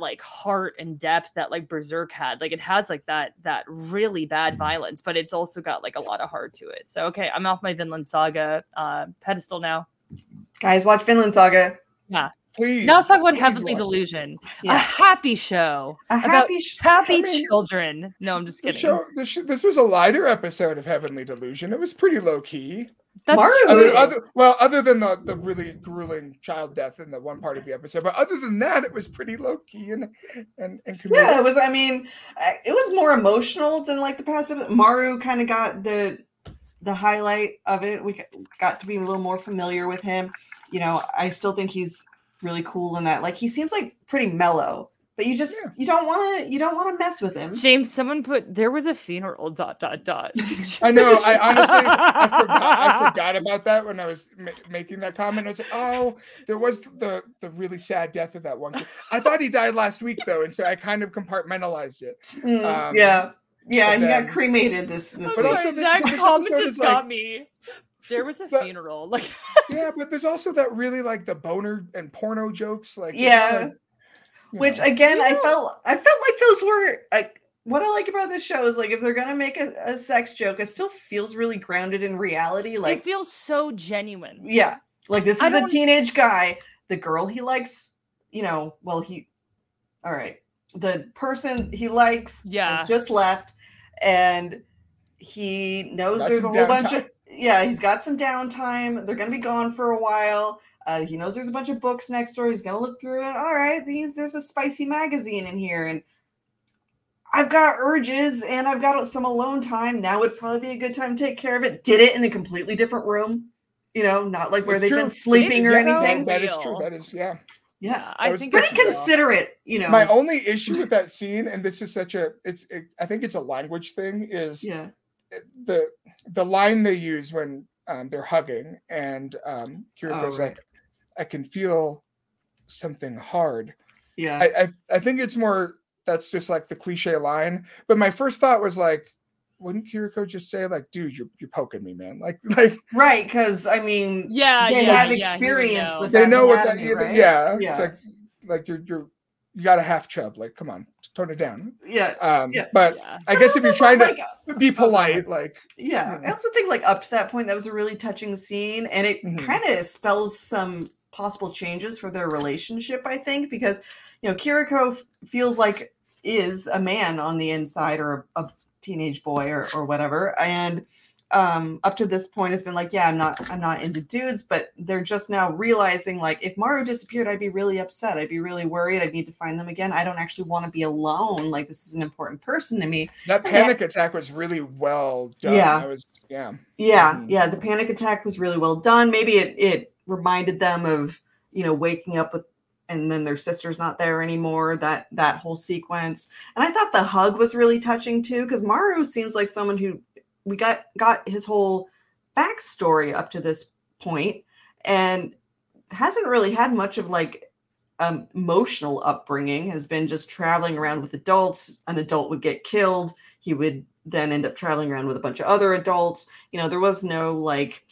like heart and depth that like Berserk had. Like it has like that really bad violence, but it's also got like a lot of heart to it. So okay, I'm off my Vinland Saga pedestal now. Guys, watch Vinland Saga. Yeah. Please, now let's talk about Heavenly Delusion, a happy show, about happy children. No, I'm just kidding. This was a lighter episode of Heavenly Delusion. It was pretty low key. That's true. Other than the really grueling child death in the one part of the episode, but other than that, it was pretty low key and comedic. Yeah, it was. I mean, it was more emotional than like the past episode. Maru kind of got the highlight of it. We got to be a little more familiar with him. You know, I still think he's really cool in that. Like, he seems like pretty mellow. But you just you don't want to mess with him. James, someone put there was a funeral ... I know. I honestly I forgot about that when I was making that comment. I was like, oh, there was the really sad death of that one kid. I thought he died last week though, and so I kind of compartmentalized it. Yeah, he got cremated this week. Also that comment just got me. There was a funeral, like yeah, but there's also that really like the boner and porno jokes, like yeah. Which again, yeah. I felt like those were like what I like about this show is like if they're gonna make a sex joke, it still feels really grounded in reality. Like it feels so genuine. Yeah, like this is a teenage guy. The girl he likes, you know. Well, the person he likes has just left, and he knows there's a whole bunch of He's got some downtime. They're gonna be gone for a while. He knows there's a bunch of books next door. He's going to look through it. All right, there's a spicy magazine in here. And I've got urges and I've got some alone time. Now would probably be a good time to take care of it. Did it in a completely different room. You know, not like where they've been sleeping or anything. That is true. That is, yeah. Yeah, I think pretty considerate, you know. My only issue with that scene, and this is I think it's a language thing, is the line they use when they're hugging and Kiriko's like, I can feel something hard. Yeah. I think it's more, that's just like the cliche line. But my first thought was like, wouldn't Kiriko just say like, dude, you're poking me, man. Like. Right. Cause I mean, they have experience with that. They know what that, right? Yeah. It's like you got a half chub. Like, come on, tone it down. Yeah. I guess if you're trying to be polite, like. Yeah. You know. I also think like up to that point, that was a really touching scene and it kind of spells some possible changes for their relationship, I think, because, you know, Kiriko feels like is a man on the inside or a teenage boy or whatever. And up to this point has been like, yeah, I'm not into dudes, but they're just now realizing like, if Maru disappeared, I'd be really upset. I'd be really worried. I'd need to find them again. I don't actually want to be alone. Like, this is an important person to me. That panic attack was really well done. Yeah. The panic attack was really well done. Maybe it reminded them of, you know, waking up with, and then their sister's not there anymore. That whole sequence. And I thought the hug was really touching too, because Maru seems like someone who, we got his whole backstory up to this point and hasn't really had much of like emotional upbringing, has been just traveling around with adults. An adult would get killed. He would then end up traveling around with a bunch of other adults. You know, there was no like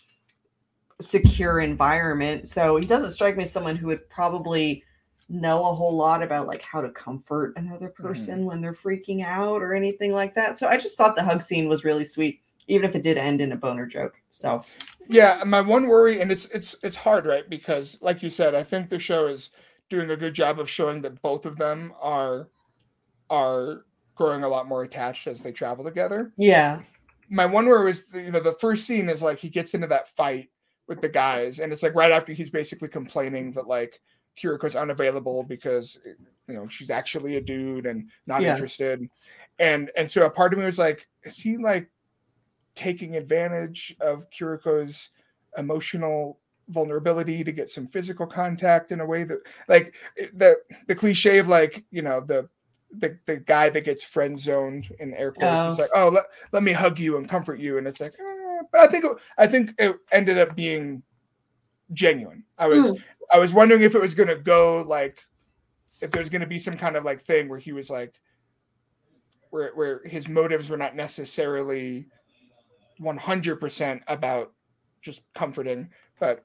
secure environment. So he doesn't strike me as someone who would probably know a whole lot about like how to comfort another person when they're freaking out or anything like that. So I just thought the hug scene was really sweet, even if it did end in a boner joke. So yeah, my one worry, and it's hard, right? Because like you said, I think the show is doing a good job of showing that both of them are growing a lot more attached as they travel together. Yeah. My one worry was, you know, the first scene is like he gets into that fight with the guys, and it's like right after he's basically complaining that like Kiriko's unavailable because, you know, she's actually a dude and not interested. And so a part of me was like, is he like taking advantage of Kiriko's emotional vulnerability to get some physical contact in a way that like the cliche of like, you know, the guy that gets friend zoned in air quotes is like, oh, let me hug you and comfort you. And it's like, but I think it ended up being genuine. I was wondering if it was going to go like, if there's going to be some kind of like thing where he was like, where his motives were not necessarily 100% about just comforting, but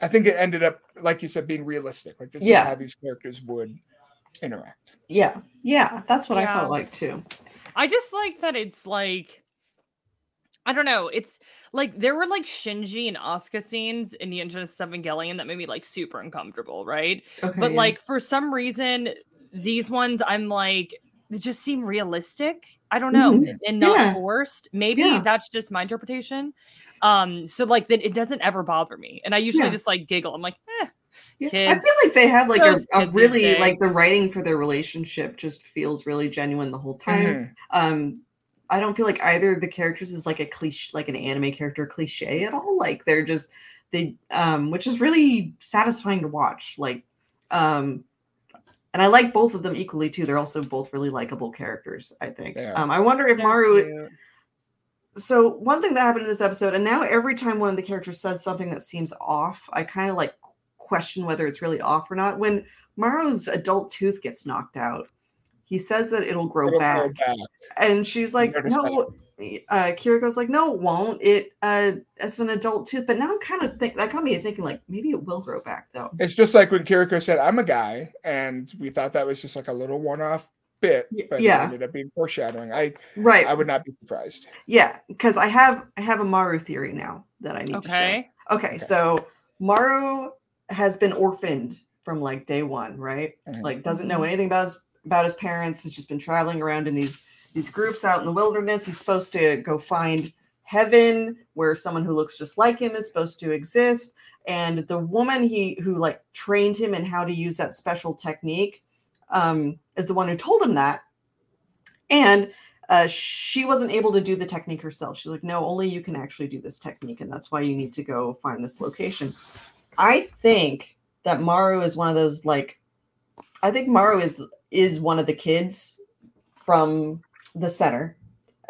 I think it ended up, like you said, being realistic. Like this is how these characters would interact. Yeah. Yeah. That's what I felt like too. I just like that. It's like, I don't know. It's like there were like Shinji and Asuka scenes in the Genesis Evangelion that made me like super uncomfortable, right? Okay, but like for some reason, these ones I'm like just seem realistic. I don't know, and not forced. Maybe that's just my interpretation. So like that it doesn't ever bother me, and I usually just like giggle. I'm like, eh. Kids. I feel like they have like a really like the writing for their relationship just feels really genuine the whole time. I don't feel like either of the characters is like a cliche, like an anime character cliche at all. Like they're just they, which is really satisfying to watch. Like, and I like both of them equally too. They're also both really likable characters, I think. I wonder if Maru. So one thing that happened in this episode, and now every time one of the characters says something that seems off, I kind of like question whether it's really off or not. When Maru's adult tooth gets knocked out, he says that it'll grow back. And she's like, no, Kiriko's like, no, it won't. It's an adult tooth. But now I'm kind of thinking, that got me thinking, like, maybe it will grow back, though. It's just like when Kiriko said, I'm a guy, and we thought that was just like a little one-off bit, but it ended up being foreshadowing. I would not be surprised. Yeah, because I have a Maru theory now that I need to share. Okay, so Maru has been orphaned from like day one, right? Like doesn't know anything about his parents. He's just been traveling around in these groups out in the wilderness. He's supposed to go find heaven where someone who looks just like him is supposed to exist. And the woman who like trained him in how to use that special technique is the one who told him that. And she wasn't able to do the technique herself. She's like, no, only you can actually do this technique. And that's why you need to go find this location. I think that Maru is one of those, like, I think Maru is one of the kids from the center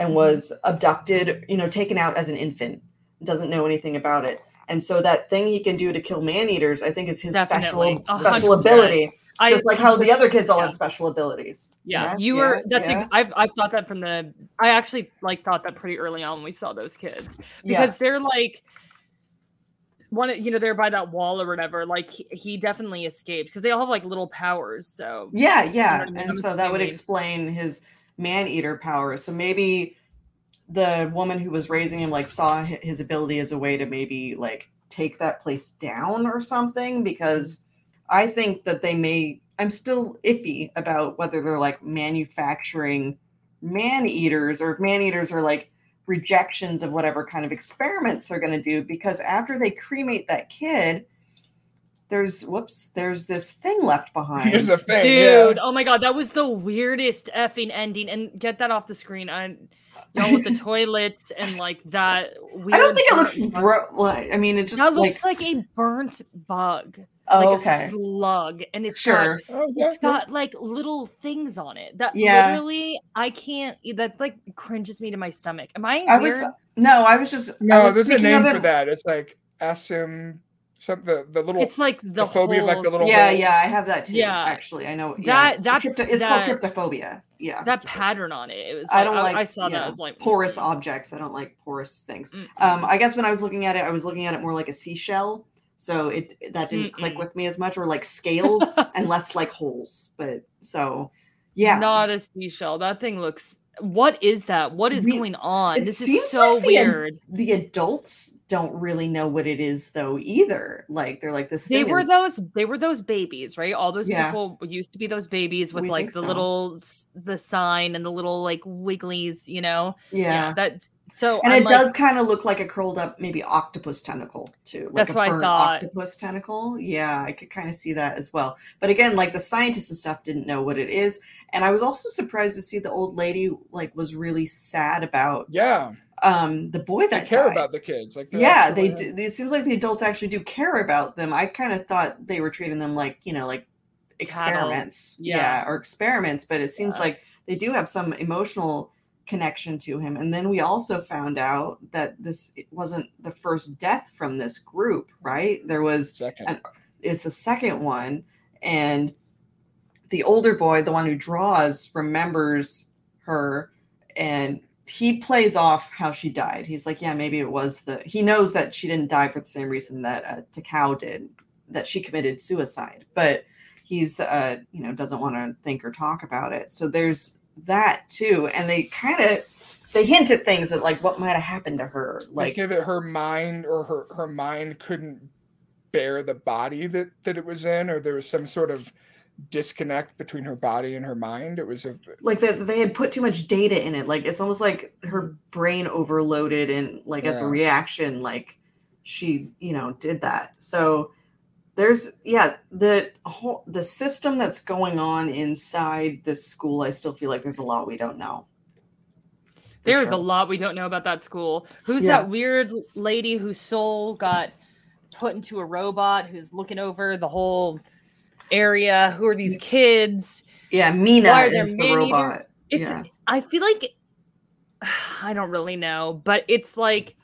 and was abducted, you know, taken out as an infant, doesn't know anything about it. And so that thing he can do to kill man-eaters, I think is his special ability. Just like how the other kids all have special abilities. I've thought that I actually like thought that pretty early on when we saw those kids. Because they're like, one, you know, they're by that wall or whatever. Like he definitely escaped because they all have like little powers. So yeah, you know what I mean? And so that would explain his man-eater power. So maybe the woman who was raising him like saw his ability as a way to maybe like take that place down or something. Because I think that I'm still iffy about whether they're like manufacturing man-eaters or if man-eaters are like rejections of whatever kind of experiments they're going to do, because after they cremate that kid, there's this thing left behind. There's a thing, dude. Yeah. Oh my god, that was the weirdest effing ending. And get that off the screen. With the toilets and like that. Weird, I don't think it looks. I mean, it just looks like a burnt bug. A slug, and it's got like little things on it that literally I can't. That like cringes me to my stomach. Am I? There's a name for that. It's like the little. It's like the phobia, holes. Like the little. Yeah, holes. Yeah. I have that too. Yeah, actually, I know it's called tryptophobia. Yeah, that pattern on it. It was. I don't like. I saw that. I was like porous objects. I don't like porous things. I guess when I was looking at it, more like a seashell. So that didn't click with me as much, or like scales and less like holes. But so, yeah, not a seashell. That thing looks. What is that? What is going on? This is so weird. The adults don't really know what it is though either. Like they're like this. They were those babies, right? All those people used to be those babies with like the sign and the little like wigglies, you know? Yeah. That's. So and it does kind of look like a curled up maybe octopus tentacle too. Like that's what I thought. Octopus tentacle. Yeah, I could kind of see that as well. But again, like the scientists and stuff didn't know what it is. And I was also surprised to see the old lady like was really sad about the boy that care about the kids. Like they do. It seems like the adults actually do care about them. I kind of thought they were treating them like, you know, like experiments. Yeah, or experiments, but it seems like they do have some emotional connection to him. And then we also found out that it wasn't the first death from this group, right? There was it's the second one, and the older boy, the one who draws, remembers her, and he plays off how she died. He's like, yeah, maybe it was he knows that she didn't die for the same reason that Takao did, that she committed suicide, but he's doesn't want to think or talk about it. So there's that too, and they hint at things that like what might have happened to her. Like they say that her mind couldn't bear the body that it was in, or there was some sort of disconnect between her body and her mind. It was like that they had put too much data in it. Like it's almost like her brain overloaded, and like as a reaction, like she, you know, did that. So there's the system that's going on inside this school. I still feel like there's a lot we don't know. There's a lot we don't know about that school. Who's that weird lady whose soul got put into a robot, who's looking over the whole area? Who are these kids? Yeah, Mina is the robot. It's I feel like I don't really know, but it's like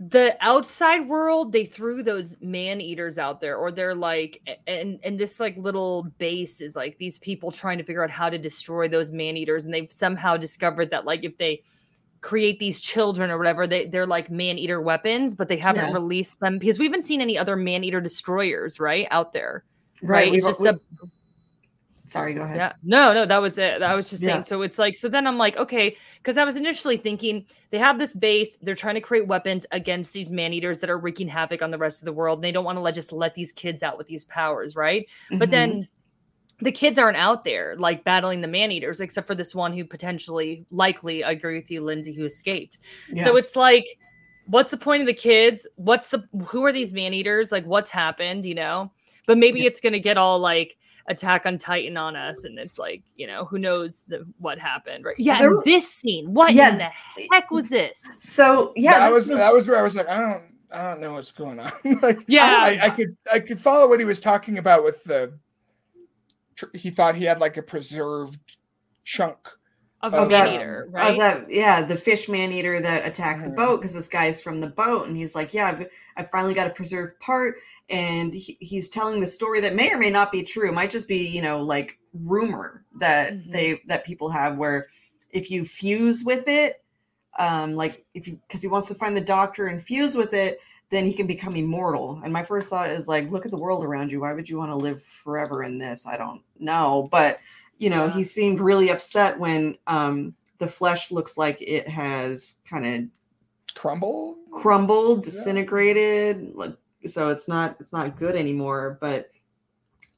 the outside world, they threw those man eaters out there, or they're like, and this like little base is like these people trying to figure out how to destroy those man eaters, and they've somehow discovered that like if they create these children or whatever, they're like man eater weapons, but they haven't released them because we haven't seen any other man eater destroyers out there. Right. It's just Sorry, go ahead. Yeah. No, that was it. I was just saying. So it's like, so then I'm like, okay, because I was initially thinking they have this base. They're trying to create weapons against these man-eaters that are wreaking havoc on the rest of the world. And they don't want to let these kids out with these powers, right? Mm-hmm. But then the kids aren't out there like battling the man-eaters, except for this one who likely, I agree with you, Lindsay, who escaped. Yeah. So it's like, what's the point of the kids? Who are these man-eaters? Like, what's happened, you know? But maybe it's going to get all like Attack on Titan on us. And it's like, you know, who knows what happened. Right. Yeah. And this scene. What in the heck was this? So, yeah. That was where I was like, I don't know what's going on. Like, I could follow what he was talking about with he thought he had like a preserved chunk of man-eater, right? The fish man-eater that attacked the boat, because this guy's from the boat, and he's like, I finally got a preserved part, and he's telling the story that may or may not be true. It might just be, you know, like rumor that that people have, where if you fuse with it, because he wants to find the doctor and fuse with it, then he can become immortal. And my first thought is like, look at the world around you. Why would you want to live forever in this? I don't know, but you know, he seemed really upset when the flesh looks like it has kind of crumbled, disintegrated. Like, so it's not good anymore. But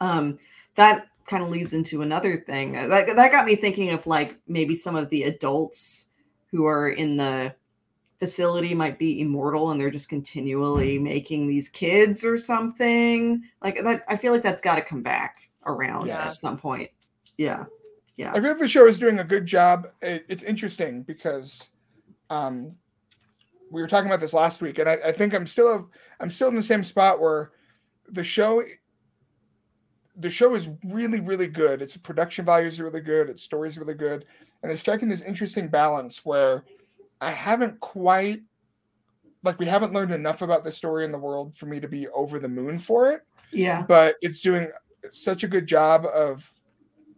that kind of leads into another thing that got me thinking of like maybe some of the adults who are in the facility might be immortal, and they're just continually making these kids or something like that. I feel like that's got to come back around at some point. Yeah, yeah. I feel the show is doing a good job. It's interesting because we were talking about this last week, and I think I'm still in the same spot where the show is really, really good. Its production values are really good. Its story is really good, and it's striking this interesting balance where I haven't quite we haven't learned enough about the story in the world for me to be over the moon for it. Yeah, but it's doing such a good job of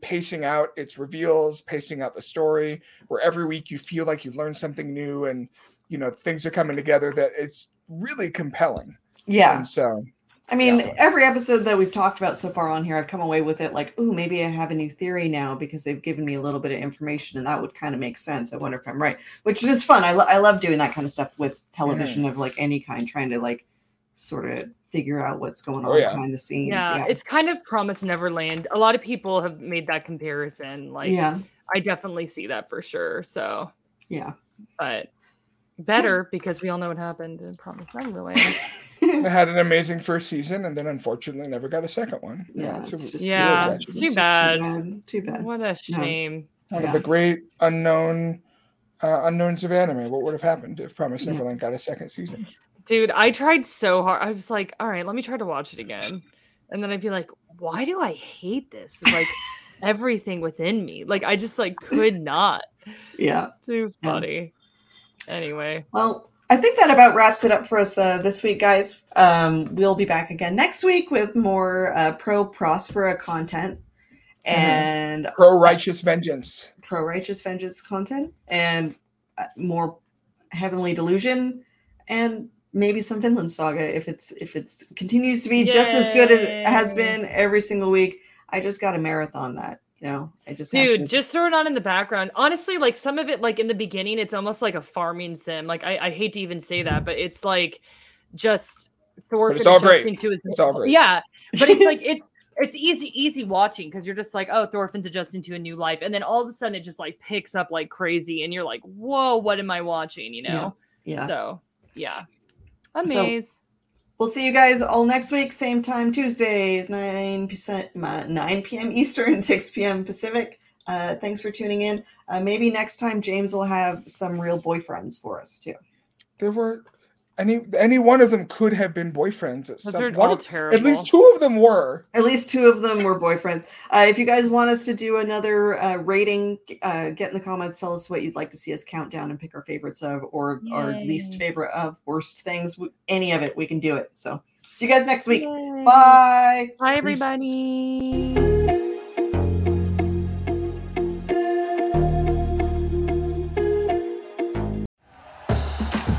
pacing out its reveals, pacing out the story, where every week you feel like you learn something new, and you know things are coming together, that it's really compelling. Yeah. And so I mean, every episode that we've talked about so far on here, I've come away with it like, ooh, maybe I have a new theory now because they've given me a little bit of information, and that would kind of make sense. I wonder if I'm right, which is fun. I love doing that kind of stuff with television of like any kind, trying to like sort of figure out what's going on behind the scenes. Yeah, it's kind of Promised Neverland. A lot of people have made that comparison. Like, I definitely see that for sure. So, but better because we all know what happened in Promised Neverland. It had an amazing first season, and then unfortunately never got a second one. Yeah, it's too bad. Too bad. What a shame. One of the great unknowns of anime. What would have happened if Promised Neverland got a second season? Dude, I tried so hard. I was like, all right, let me try to watch it again. And then I'd be like, why do I hate this? Like everything within me. Like I just like could not. Yeah. Too funny. Yeah. Anyway. Well, I think that about wraps it up for us this week, guys. We'll be back again next week with more pro Prospera content and pro righteous vengeance content, and more Heavenly Delusion, and maybe some Vinland Saga if it continues to be just as good as it has been every single week. I just got to marathon that, you know. Just throw it on in the background. Honestly, like some of it, like in the beginning, it's almost like a farming sim. Like I hate to even say that, but it's like just Thorfinn. It's all great. It's all great. Yeah, but it's like it's It's easy watching because you're just like, oh, Thorfinn's adjusting to a new life. And then all of a sudden it just like picks up like crazy and you're like, whoa, what am I watching? You know? Yeah. So, yeah. Amazing. So, we'll see you guys all next week. Same time, Tuesdays, 9 p.m. Eastern, 6 p.m. Pacific. Thanks for tuning in. Maybe next time James will have some real boyfriends for us too. There were any one of them could have been boyfriends. At least two of them were. Boyfriends. If you guys want us to do another rating, get in the comments. Tell us what you'd like to see us count down and pick our favorites of, or Yay. Our least favorite of, worst things. Any of it, we can do it. So see you guys next week. Yay. Bye. Bye, everybody.